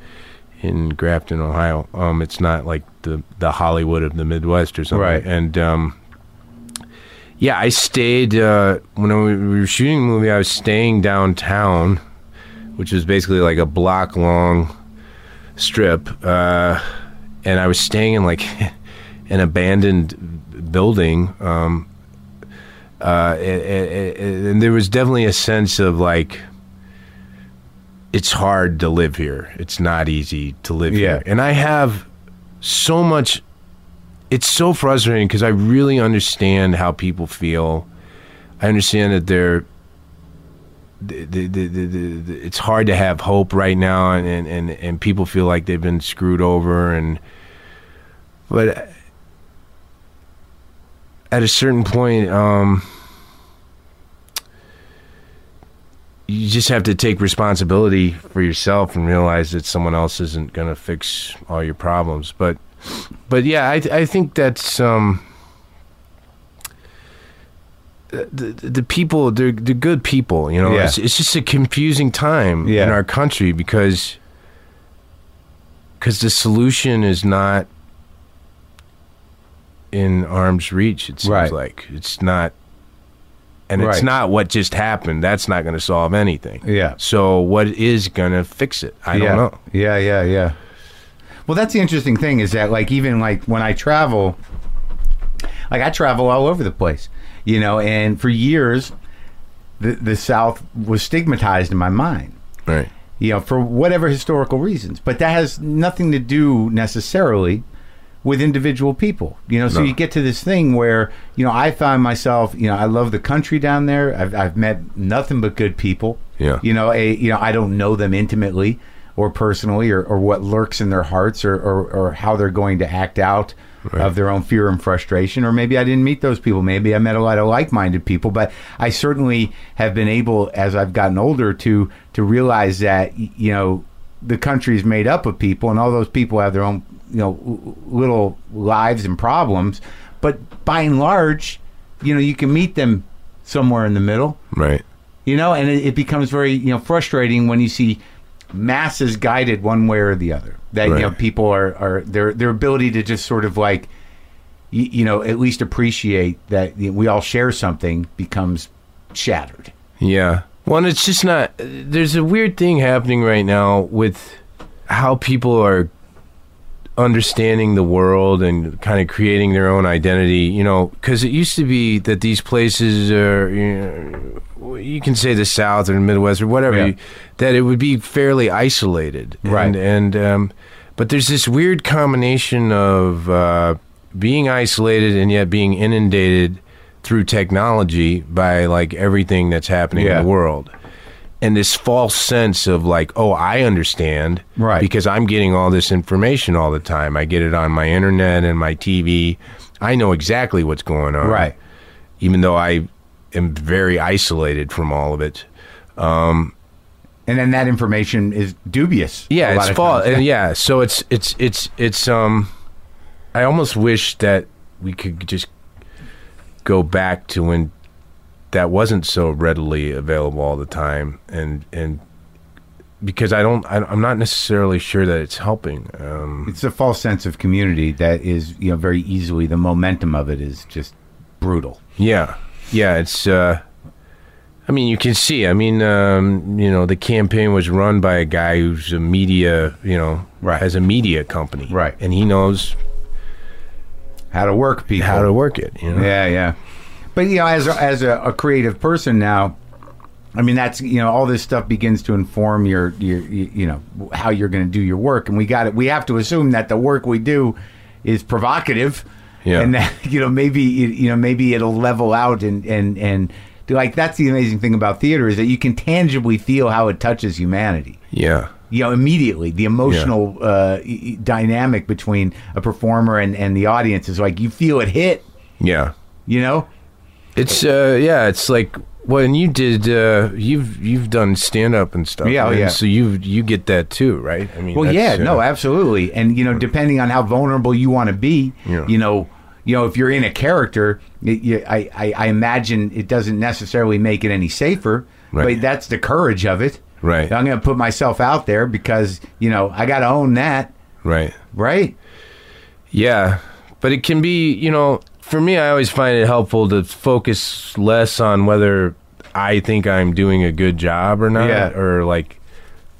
in Grafton, Ohio. Um, it's not like the, the Hollywood of the Midwest or something. Right. And um, yeah, I stayed uh, when we were shooting the movie. I was staying downtown, which was basically like a block long strip, uh, and I was staying in like. an abandoned building, um, uh, and there was definitely a sense of like, it's hard to live here. It's not easy to live yeah. here. And I have so much, it's so frustrating because I really understand how people feel. I understand that they're, the, the, the, the, the, it's hard to have hope right now and, and, and, and people feel like they've been screwed over and, but at a certain point, um, you just have to take responsibility for yourself and realize that someone else isn't going to fix all your problems. But, but yeah, I, I think that's um, the the people. They're they're good people, you know. Yeah. It's, it's just a confusing time yeah. in our country because because the solution is not in arm's reach, it seems right. like. It's not, and right. it's not what just happened. That's not going to solve anything. Yeah. So what is going to fix it? I yeah. don't know. Yeah, yeah, yeah. Well, that's the interesting thing is that, like, even, like, when I travel, like, I travel all over the place, you know, and for years, the, the South was stigmatized in my mind. Right. you know, for whatever historical reasons. But that has nothing to do necessarily with individual people, you know. So no. you get to this thing where, you know, I find myself, you know, I love the country down there. I've, I've met nothing but good people. Yeah. You know, a, you know, I don't know them intimately or personally, or, or what lurks in their hearts, or, or, or how they're going to act out right. of their own fear and frustration. Or maybe I didn't meet those people. Maybe I met a lot of like-minded people. But I certainly have been able, as I've gotten older, to to realize that, you know, the country is made up of people, and all those people have their own, you know, little lives and problems. But by and large, you know, you can meet them somewhere in the middle. Right. You know, and it, it becomes very, you know, frustrating when you see masses guided one way or the other. That right. you know, people are, are their their ability to just sort of like, you, you know, at least appreciate that we all share something becomes shattered. Yeah. Well, and it's just not. There's a weird thing happening right now with how people are understanding the world and kind of creating their own identity. You know, because it used to be that these places are, you know, you can say the South or the Midwest or whatever, yeah. you, that it would be fairly isolated, right? And, and um, but there's this weird combination of uh, being isolated and yet being inundated through technology by like everything that's happening yeah. in the world, and this false sense of like, oh, I understand, right? Because I'm getting all this information all the time. I get it on my internet and my T V. I know exactly what's going on, right? Even though I am very isolated from all of it, um, and then that information is dubious. Yeah, it's false. And yeah, so it's it's it's it's um, I almost wish that we could just go back to when that wasn't so readily available all the time, and and because I don't, I, I'm not necessarily sure that it's helping. Um, it's a false sense of community that is, you know, very easily, the momentum of it is just brutal. Yeah, yeah, it's. Uh, I mean, you can see. I mean, um, you know, the campaign was run by a guy who's a media, you know, right. has a media company, right, and he knows how to work people. How to work it. You know? Yeah, yeah. But, you know, as a, as a, a creative person now, I mean, that's, you know, all this stuff begins to inform your, your you know, how you're going to do your work. And we got it. We have to assume that the work we do is provocative. Yeah. And that, you know, maybe, you know, maybe it'll level out and, and, and do, like, that's the amazing thing about theater is that you can tangibly feel how it touches humanity. Yeah. You know, immediately, the emotional yeah. uh, e- dynamic between a performer and, and the audience is like, you feel it hit. Yeah. You know? It's, uh, yeah, it's like, well, and you did, uh, you've you've done stand-up and stuff. Yeah, right? yeah. So you you get that too, right? I mean, well, yeah, uh, no, absolutely. And, you know, depending on how vulnerable you want to be, yeah. you know, you know, if you're in a character, it, you, I, I, I imagine it doesn't necessarily make it any safer, right. but that's the courage of it. Right. I'm going to put myself out there because, you know, I got to own that. Right. Right? Yeah. But it can be, you know, for me, I always find it helpful to focus less on whether I think I'm doing a good job or not, yeah. or like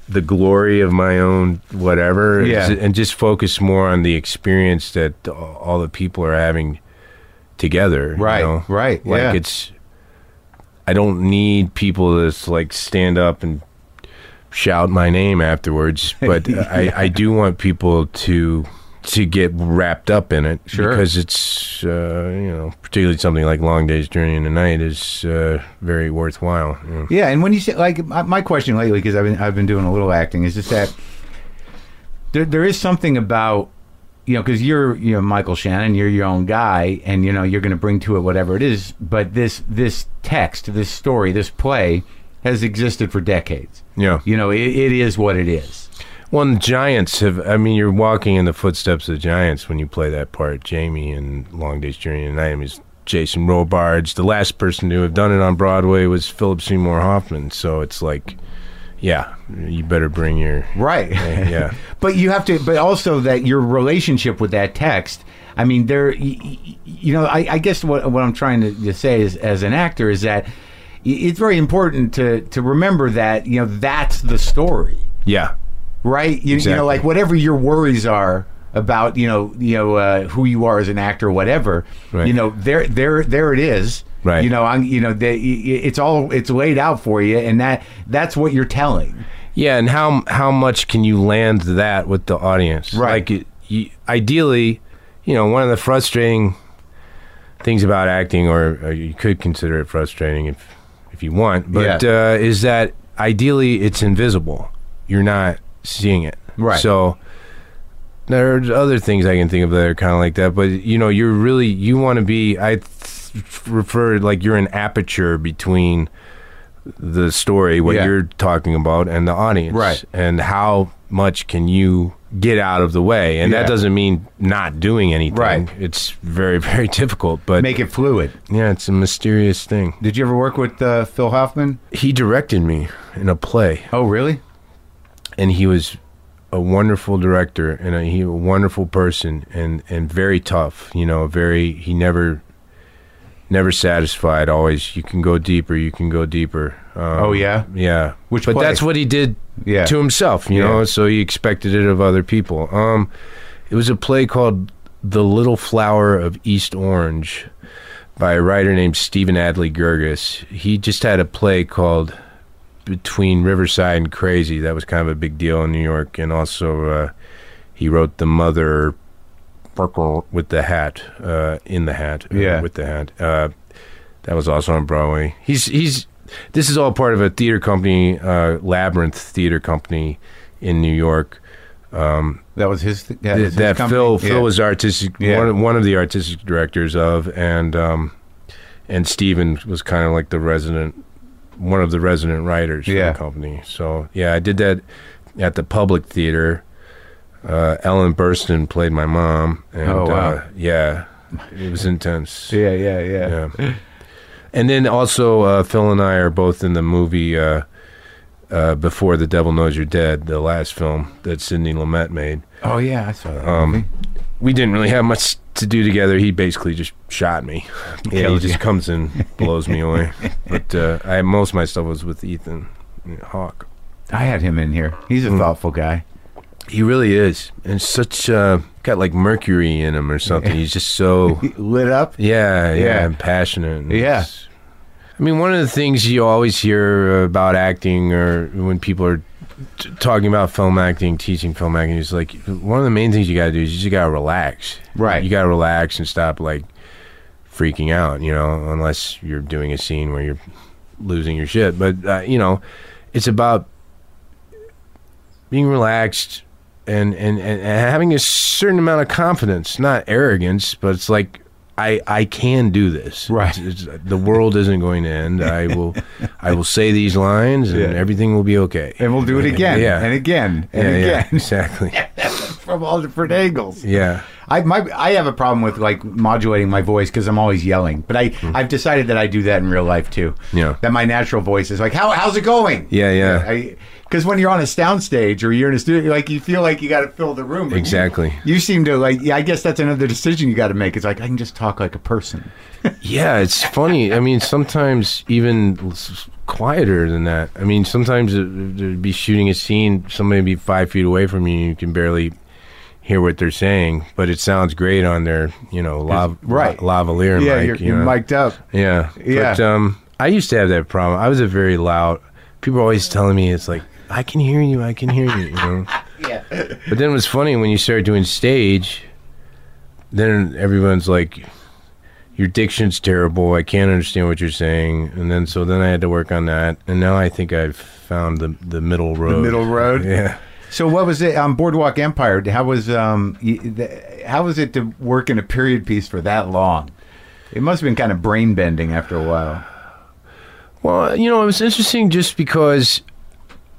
the glory of my own whatever, yeah. and just focus more on the experience that all the people are having together. Right. You know? Right. Like yeah. it's, I don't need people to like stand up and shout my name afterwards, but yeah. I, I do want people to to get wrapped up in it, sure. because it's uh, you know, particularly something like Long Day's Journey into Night is uh, very worthwhile. You know? Yeah, and when you say, like, my question lately, because I've been I've been doing a little acting, is just that there there is something about, you know, because you're, you know, Michael Shannon, you're your own guy, and you know you're going to bring to it whatever it is. But this this text, this story, this play has existed for decades. Yeah. You know, it, it is what it is. Well, and the Giants have, I mean, you're walking in the footsteps of the Giants when you play that part. Jamie in Long Day's Journey into Night is Jason Robards. The last person to have done it on Broadway was Philip Seymour Hoffman. So it's like, yeah, you better bring your... Right. Uh, yeah. But you have to, but also that your relationship with that text, I mean, there, you, you know, I, I guess what, what I'm trying to, to say is, as an actor, is that it's very important to, to remember that, you know, that's the story. Yeah. Right? You, exactly. you know, like whatever your worries are about, you know, you know, uh, who you are as an actor, whatever, right. you know, there, there, there it is. Right. You know, I'm, you know, they, it's all, it's laid out for you, and that, that's what you're telling. Yeah, and how how much can you land that with the audience? Right. Like, it, you, ideally, you know, one of the frustrating things about acting, or, or you could consider it frustrating if if you want, but yeah. uh, is that ideally it's invisible. You're not seeing it. Right. So there's other things I can think of that are kind of like that, but, you know, you're really, you want to be, I th- refer, like you're an aperture between the story, what yeah. you're talking about, and the audience. Right. And how much can you get out of the way? And yeah. that doesn't mean not doing anything. Right. It's very, very difficult, but... Make it fluid. Yeah, it's a mysterious thing. Did you ever work with uh, Phil Hoffman? He directed me in a play. Oh, really? And he was a wonderful director, and a, he a wonderful person, and, and very tough, you know, very... He never... Never satisfied. Always, you can go deeper. You can go deeper. Um, oh yeah, yeah. Which, but play? That's what he did yeah. to himself, you yeah. know. So he expected it of other people. Um, it was a play called "The Little Flower of East Orange" by a writer named Stephen Adley Gurgis. He just had a play called "Between Riverside and Crazy" that was kind of a big deal in New York, and also uh, he wrote "The Mother." With the hat, uh, in the hat, yeah. With the hat, uh, that was also on Broadway. He's he's. This is all part of a theater company, uh, Labyrinth Theater Company, in New York. Um, that was his. Th- yeah, th- that his Phil yeah. Phil was artistic yeah. one, one of the artistic directors of, and um, and Stephen was kind of like the resident, one of the resident writers yeah. for the company. So yeah, I did that at the Public Theater. Uh, Ellen Burstyn played my mom, and oh, wow. uh, yeah, it was intense. yeah, yeah, yeah, yeah. And then also uh, Phil and I are both in the movie uh, uh, Before the Devil Knows You're Dead, the last film that Sidney Lumet made. Oh yeah, I saw that. Um, movie. We didn't really have much to do together. He basically just shot me. Yeah, he just comes and blows me away. But uh, I most of my stuff was with Ethan Hawke. I had him in here. He's a mm. thoughtful guy. He really is, and such uh, got like mercury in him or something. He's just so lit up. Yeah, yeah, yeah. And passionate. And yeah, I mean, one of the things you always hear about acting, or when people are t- talking about film acting, teaching film acting, is like one of the main things you got to do is you just got to relax. Right, you got to relax and stop like freaking out. You know, unless you're doing a scene where you're losing your shit. But uh, you know, it's about being relaxed. And, and, and having a certain amount of confidence, not arrogance, but it's like, I I can do this. Right. It's, it's, the world isn't going to end. I will I will say these lines, and yeah. everything will be okay. And we'll do it again, yeah. and again, and yeah, again. Yeah, exactly. From all different angles. Yeah. I my I have a problem with like modulating my voice because I'm always yelling. But I, mm. I've decided that I do that in real life too. Yeah. That my natural voice is like, How how's it going? Yeah, yeah. Because when you're on a soundstage or you're in a studio, like you feel like you got to fill the room. Exactly. You, you seem to like, yeah, I guess that's another decision you got to make. It's like, I can just talk like a person. Yeah, it's funny. I mean, sometimes even quieter than that. I mean, sometimes there'd be shooting a scene, somebody would be five feet away from you, and you can barely hear what they're saying, but it sounds great on their, you know, lav- right. la- lavalier yeah, mic. Yeah, you're, you know? You're mic'd up. Yeah. Yeah. But um, I used to have that problem. I was a very loud, people were always telling me, it's like, I can hear you, I can hear you, you know? Yeah. But then it was funny, when you start doing stage, then everyone's like, your diction's terrible, I can't understand what you're saying. And then, so then I had to work on that. And now I think I've found the, the middle road. The middle road? Yeah. So what was it on um, Boardwalk Empire? How was um how was it to work in a period piece for that long? It must have been kind of brain bending after a while. Well, you know, it was interesting just because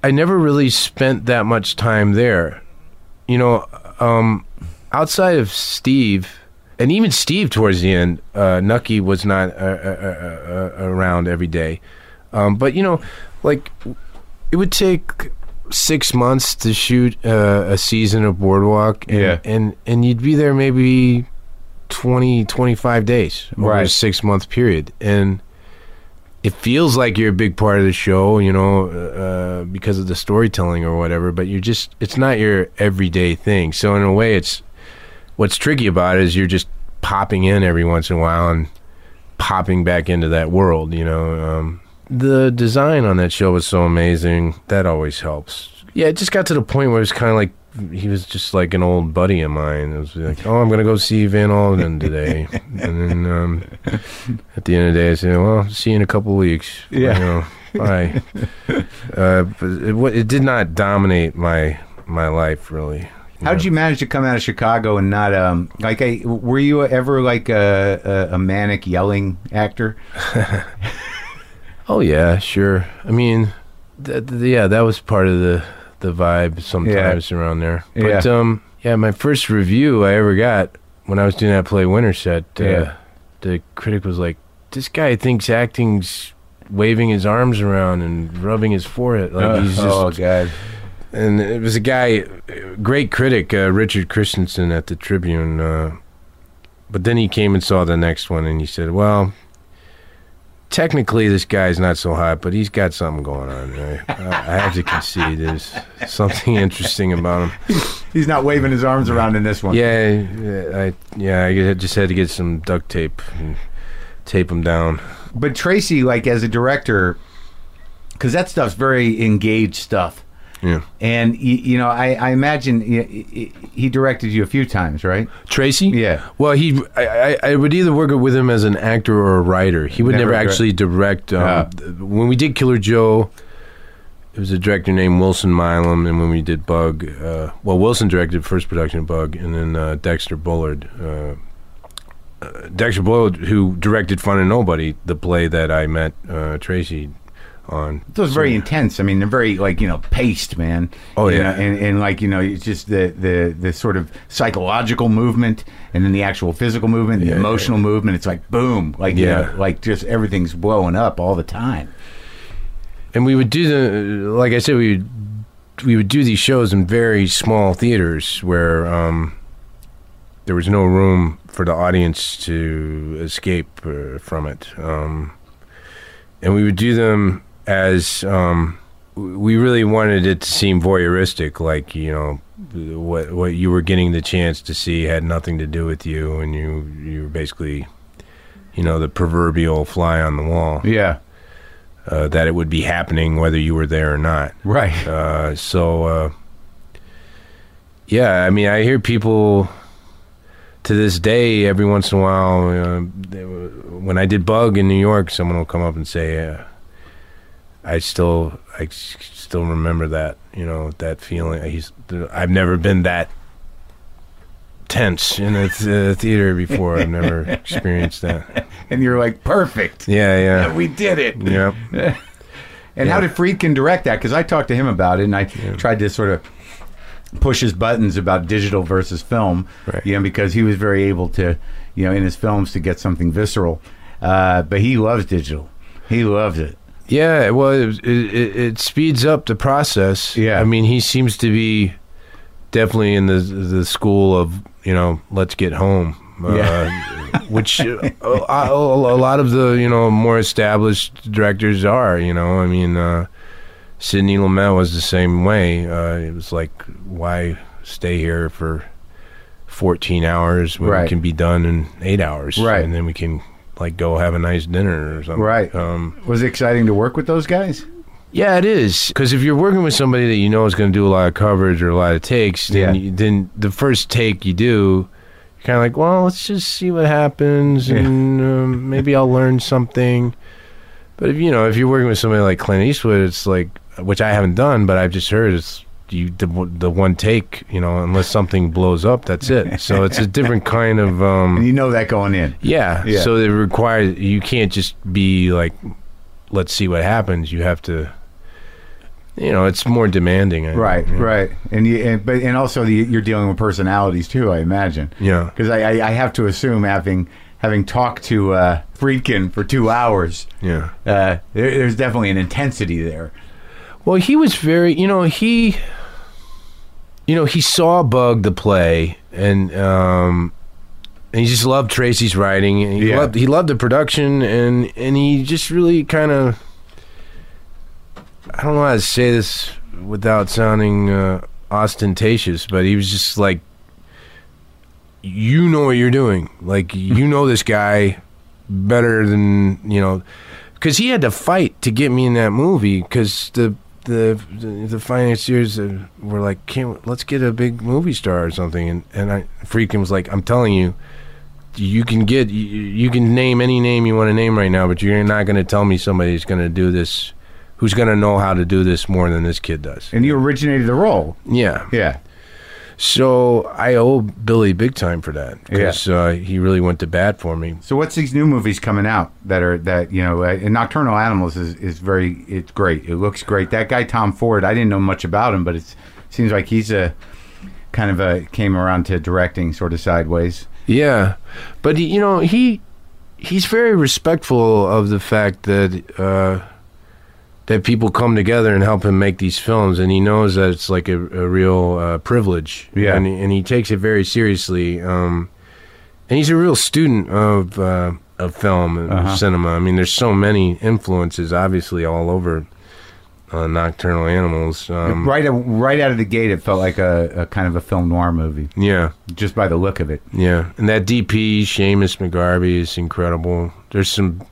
I never really spent that much time there. You know, um, outside of Steve, and even Steve towards the end, uh, Nucky was not uh, uh, uh, around every day. Um, but, you know, like, it would take six months to shoot uh, a season of Boardwalk, and, yeah. and and you'd be there maybe twenty, twenty-five days over right. a six-month period. And it feels like you're a big part of the show, you know, uh, because of the storytelling or whatever, but you're just, it's not your everyday thing. So in a way, it's, what's tricky about it is you're just popping in every once in a while and popping back into that world, you know. Um, the design on that show was so amazing. That always helps. Yeah, it just got to the point where it was kind of like, he was just like an old buddy of mine. It was like, oh, I'm going to go see Van Alden today. And then um, at the end of the day, I said, well, see you in a couple of weeks. Yeah. You know. Bye. Uh, but it, it did not dominate my my life, really. How did you manage to come out of Chicago and not um like a, were you ever like a a, a manic yelling actor? Oh yeah, sure. I mean, th th yeah, that was part of the the vibe sometimes yeah. around there. But yeah. um yeah, my first review I ever got when I was doing that play Winterset, uh, yeah. the critic was like, "This guy thinks acting's waving his arms around and rubbing his forehead like uh, he's just." Oh God. And it was a guy, great critic, uh, Richard Christensen at the Tribune. Uh, but then he came and saw the next one, and he said, well, technically this guy's not so hot, but he's got something going on. Right? I have to concede there's something interesting about him. He's not waving his arms around in this one. Yeah, I, yeah, I just had to get some duct tape and tape him down. But Tracy, like as a director, because that stuff's very engaged stuff. Yeah. And, you, you know, I, I imagine he, he directed you a few times, right? Tracy? Yeah. Well, he, I, I would either work with him as an actor or a writer. He would never, never actually direct. Um, uh, when we did Killer Joe, it was a director named Wilson Milam. And when we did Bug, uh, well, Wilson directed first production of Bug, and then uh, Dexter Bullard. Uh, uh, Dexter Bullard, who directed Fun and Nobody, the play that I met uh, Tracy on. Those so, very intense. I mean, they're very like, you know, paced, man. Oh yeah, you know, and, and like, you know, it's just the the the sort of psychological movement, and then the actual physical movement, and yeah, the emotional yeah. movement. It's like boom, like yeah, you know, like just everything's blowing up all the time. And we would do the, like I said, we would, we would do these shows in very small theaters where um, there was no room for the audience to escape uh, from it, um, and we would do them as um, we really wanted it to seem voyeuristic, like, you know, what what you were getting the chance to see had nothing to do with you, and you you were basically, you know, the proverbial fly on the wall. Yeah, uh, that it would be happening whether you were there or not. Right. Uh, so, uh, yeah, I mean, I hear people to this day every once in a while. Uh, they, when I did Bug in New York, someone will come up and say, Uh, I still, I still remember that, you know, that feeling. He's, I've never been that tense in a th theater before. I've never experienced that. And you're like, perfect. Yeah, yeah. yeah we did it. Yep. and yeah. How did Friedkin direct that? Because I talked to him about it, and I yeah. tried to sort of push his buttons about digital versus film, right. you know, because he was very able to, you know, in his films to get something visceral. Uh, but he loves digital. He loves it. Yeah, well, it, it, it speeds up the process. Yeah, I mean, he seems to be definitely in the the school of, you know, let's get home, yeah. uh, which a, a, a lot of the, you know, more established directors are. You know, I mean, uh, Sidney Lumet was the same way. Uh, it was like, why stay here for fourteen hours when right. we can be done in eight hours, right? And then we can, like, go have a nice dinner or something. Right. Um, was it exciting to work with those guys? Yeah, it is. Because if you're working with somebody that you know is going to do a lot of coverage or a lot of takes, then, yeah. you, then the first take you do, you're kind of like, well, let's just see what happens, yeah. and um, maybe I'll learn something. But if you know, if you're working with somebody like Clint Eastwood, it's like, which I haven't done, but I've just heard it's you the, the one take, you know, unless something blows up, that's it. So it's a different kind of um and you know that going in. Yeah, yeah. So it requires, you can't just be like, let's see what happens. You have to, you know, it's more demanding. I right think, yeah. right and you and, but and also the, you're dealing with personalities too, I imagine. Yeah, because I, I I have to assume, having having talked to uh Friedkin for two hours, yeah uh there, there's definitely an intensity there. Well, he was very, you know, he, you know, he saw Bug, the play, and um, and he just loved Tracy's writing. And he yeah. loved he loved the production, and and he just really kind of, I don't know how to say this without sounding uh, ostentatious, but he was just like, you know what you're doing, like you know this guy better than, you know. because he had to fight to get me in that movie, because the the the financiers were like, can't, let's get a big movie star or something, and and I freaking was like, I'm telling you, you can get you, you can name any name you want to name right now, but you're not going to tell me somebody's going to do this, who's going to know how to do this more than this kid does. And you originated the role. Yeah. Yeah. So I owe Billy big time for that, because yeah. uh, he really went to bat for me. So what's these new movies coming out that are that you know? Uh, Nocturnal Animals is, is very it's great. It looks great. That guy Tom Ford, I didn't know much about him, but it seems like he's a kind of a came around to directing sort of sideways. Yeah, but you know he he's very respectful of the fact that. Uh, that people come together and help him make these films, and he knows that it's like a, a real uh, privilege. Yeah. And, and he takes it very seriously. Um, and he's a real student of, uh, of film and uh-huh. cinema. I mean, there's so many influences, obviously, all over uh, Nocturnal Animals. Um, right right out of the gate, it felt like a, a kind of a film noir movie. Yeah. Just by the look of it. Yeah. And that D P, Seamus McGarvey, is incredible. There's some...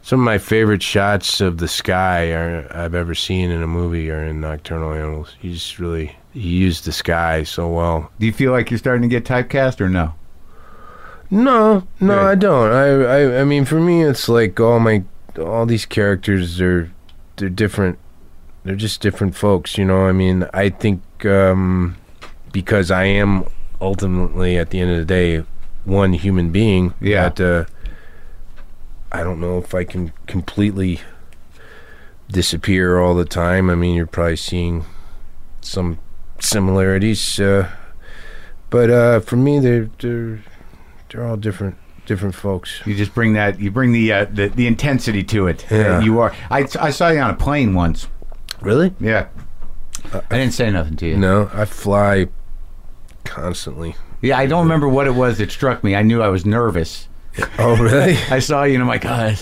Some of my favorite shots of the sky are, I've ever seen in a movie are in Nocturnal Animals. He just really he used the sky so well. Do you feel like you're starting to get typecast or no? No, no, right. I don't. I, I, I mean, for me, it's like all my all these characters are they're different. They're just different folks, you know. I mean, I think um, because I am ultimately at the end of the day one human being. Yeah. That, uh, I don't know if I can completely disappear all the time. I mean, you're probably seeing some similarities, uh, but uh, for me, they're they're they're all different different folks. You just bring that you bring the uh, the, the intensity to it. Yeah. You are. I, I saw you on a plane once. Really? Yeah. Uh, I didn't say nothing to you. No, I fly constantly. Yeah, I don't remember what it was that struck me. I knew I was nervous. Oh, really? I saw you, and I'm like, God,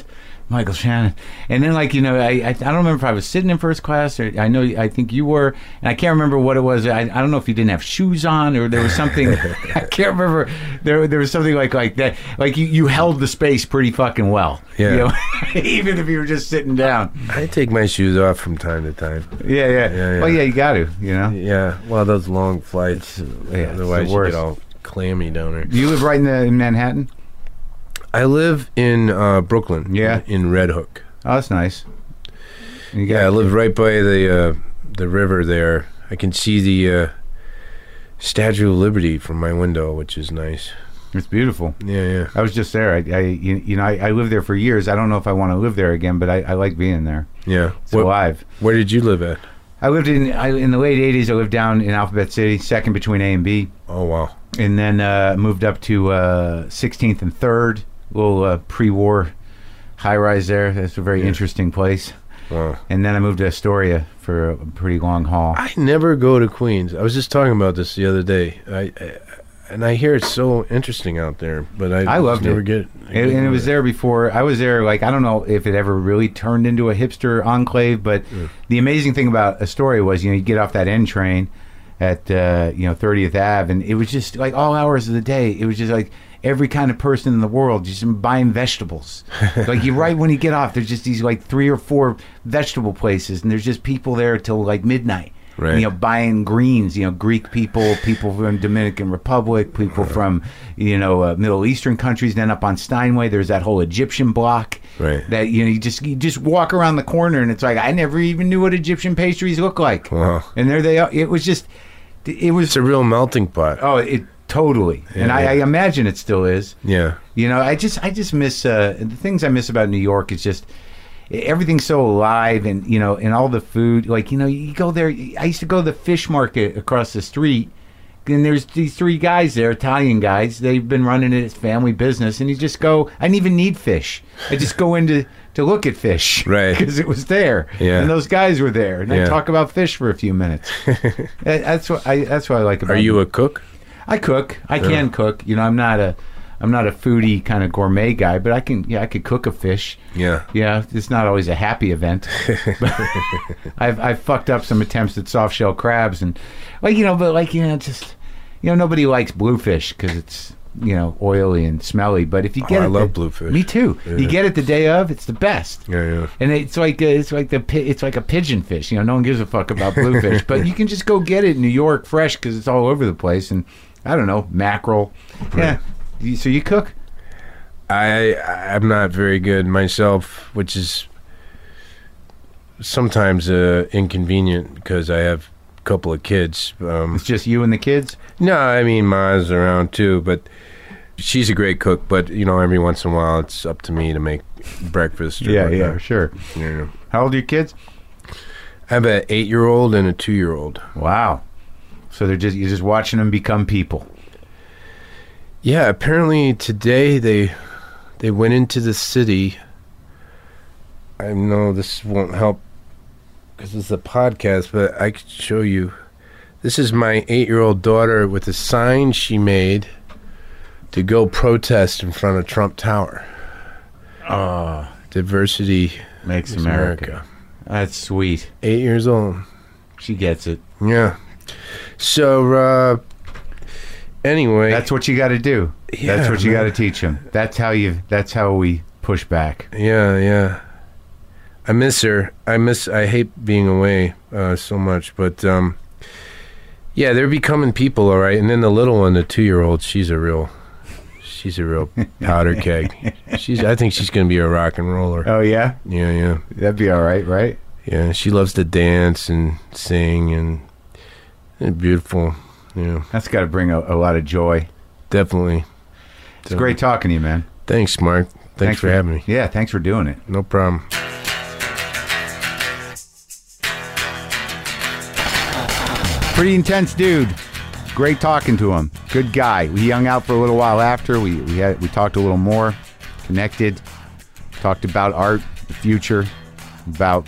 Michael Shannon. And then, like, you know, I, I I don't remember if I was sitting in first class, or I know, I think you were, and I can't remember what it was. I, I don't know if you didn't have shoes on, or there was something, I can't remember. There there was something like, like that. Like, you, you held the space pretty fucking well. Yeah. You know? Even if you were just sitting down. I take my shoes off from time to time. Yeah, yeah. yeah, yeah. Well, yeah, you got to, you know? Yeah. Well, those long flights, yeah, otherwise you get all clammy down there. Do you live right in, the, in Manhattan? I live in uh, Brooklyn. Yeah, in Red Hook. Oh, that's nice. You yeah, I live right by the uh, the river there. I can see the uh, Statue of Liberty from my window, which is nice. It's beautiful. Yeah, yeah. I was just there. I, I you, you know, I, I lived there for years. I don't know if I want to live there again, but I, I like being there. Yeah, it's what, alive. Where did you live at? I lived in I, in the late eighties. I lived down in Alphabet City, second between A and B. Oh wow! And then uh, moved up to uh, sixteenth and third. Little uh, pre-war high-rise there. That's a very yeah. interesting place. Wow. And then I moved to Astoria for a pretty long haul. I never go to Queens. I was just talking about this the other day. I, I and I hear it's so interesting out there, but I, I loved just never it. Get. I and, and it was there before. I was there. Like I don't know if it ever really turned into a hipster enclave, but yeah. the amazing thing about Astoria was, you know, you get off that N train at uh, you know thirtieth Avenue, and it was just like all hours of the day. It was just like. Every kind of person in the world just buying vegetables. Like you, right when you get off, there's just these like three or four vegetable places, and there's just people there till like midnight. Right. You know, buying greens. You know, Greek people, people from Dominican Republic, people right. from you know uh, Middle Eastern countries. Then up on Steinway, there's that whole Egyptian block. Right. That you know, you just you just walk around the corner, and it's like I never even knew what Egyptian pastries look like. Wow. And there they are. It was just, it was it's a real melting pot. Oh, it. Totally, yeah, and I, yeah. I imagine it still is. Yeah, you know, I just, I just miss uh, the things I miss about New York is just everything's so alive, and you know, and all the food. Like you know, you go there. I used to go to the fish market across the street, and there's these three guys there, Italian guys. They've been running it as family business, and you just go. I didn't even need fish. I just go in to, to look at fish, right? Because it was there, yeah. And those guys were there, and yeah. I talk about fish for a few minutes. That's what I. That's what I like about. Are you a cook? I cook. I can yeah. cook. You know, I'm not a, I'm not a foodie kind of gourmet guy, but I can. Yeah, I could cook a fish. Yeah. Yeah. It's not always a happy event. But I've I've fucked up some attempts at soft shell crabs and, like you know, but like you know, just you know, nobody likes bluefish because it's you know, oily and smelly. But if you get oh, it, I love the, bluefish. Me too. Yeah. You get it the day of, it's the best. Yeah, yeah. And it's like a, it's like the it's like a pigeon fish. You know, no one gives a fuck about bluefish, but you can just go get it in New York fresh because it's all over the place. And I don't know, mackerel. Right. Yeah. So you cook? I I'm not very good myself, which is sometimes uh, inconvenient because I have a couple of kids. Um, it's just you and the kids? No, I mean, Ma's around too, but she's a great cook. But, you know, every once in a while, it's up to me to make breakfast. Or yeah, whatnot. yeah, sure. Yeah. How old are your kids? I have an eight-year-old and a two-year-old. Wow. So they're just you're just watching them become people. Yeah, apparently today they they went into the city. I know this won't help because it's a podcast, but I could show you. This is my eight-year-old daughter with a sign she made to go protest in front of Trump Tower. Oh, diversity makes America. America. That's sweet. Eight years old. She gets it. Yeah. So, uh, anyway, that's what you got to do. Yeah, that's what you got to teach them. That's how you. That's how we push back. Yeah, yeah. I miss her. I miss. I hate being away uh, so much, but um, yeah, they're becoming people, all right. And then the little one, the two-year-old, she's a real, she's a real powder keg. She's. I think she's going to be a rock and roller. Oh yeah. Yeah, yeah. That'd be all right, right? Yeah. She loves to dance and sing and, and beautiful. Yeah. That's got to bring a, a lot of joy. Definitely. It's so, great talking to you, man. Thanks, Mark. Thanks, thanks for, for having me. Yeah. Thanks for doing it. No problem. Pretty intense dude. Great talking to him. Good guy. We hung out for a little while after. We we had, we talked a little more, connected, talked about art, the future, about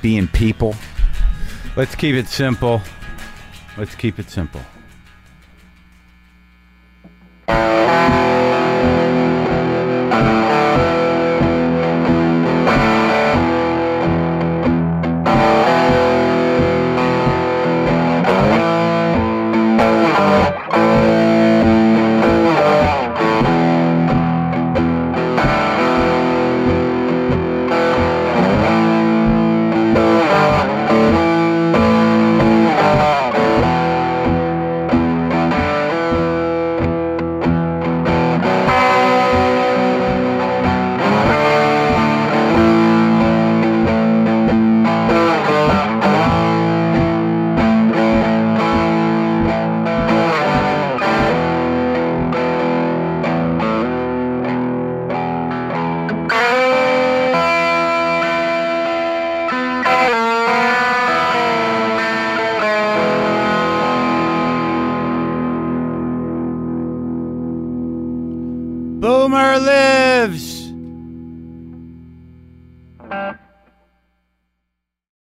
being people. Let's keep it simple. Let's keep it simple. Boomer lives!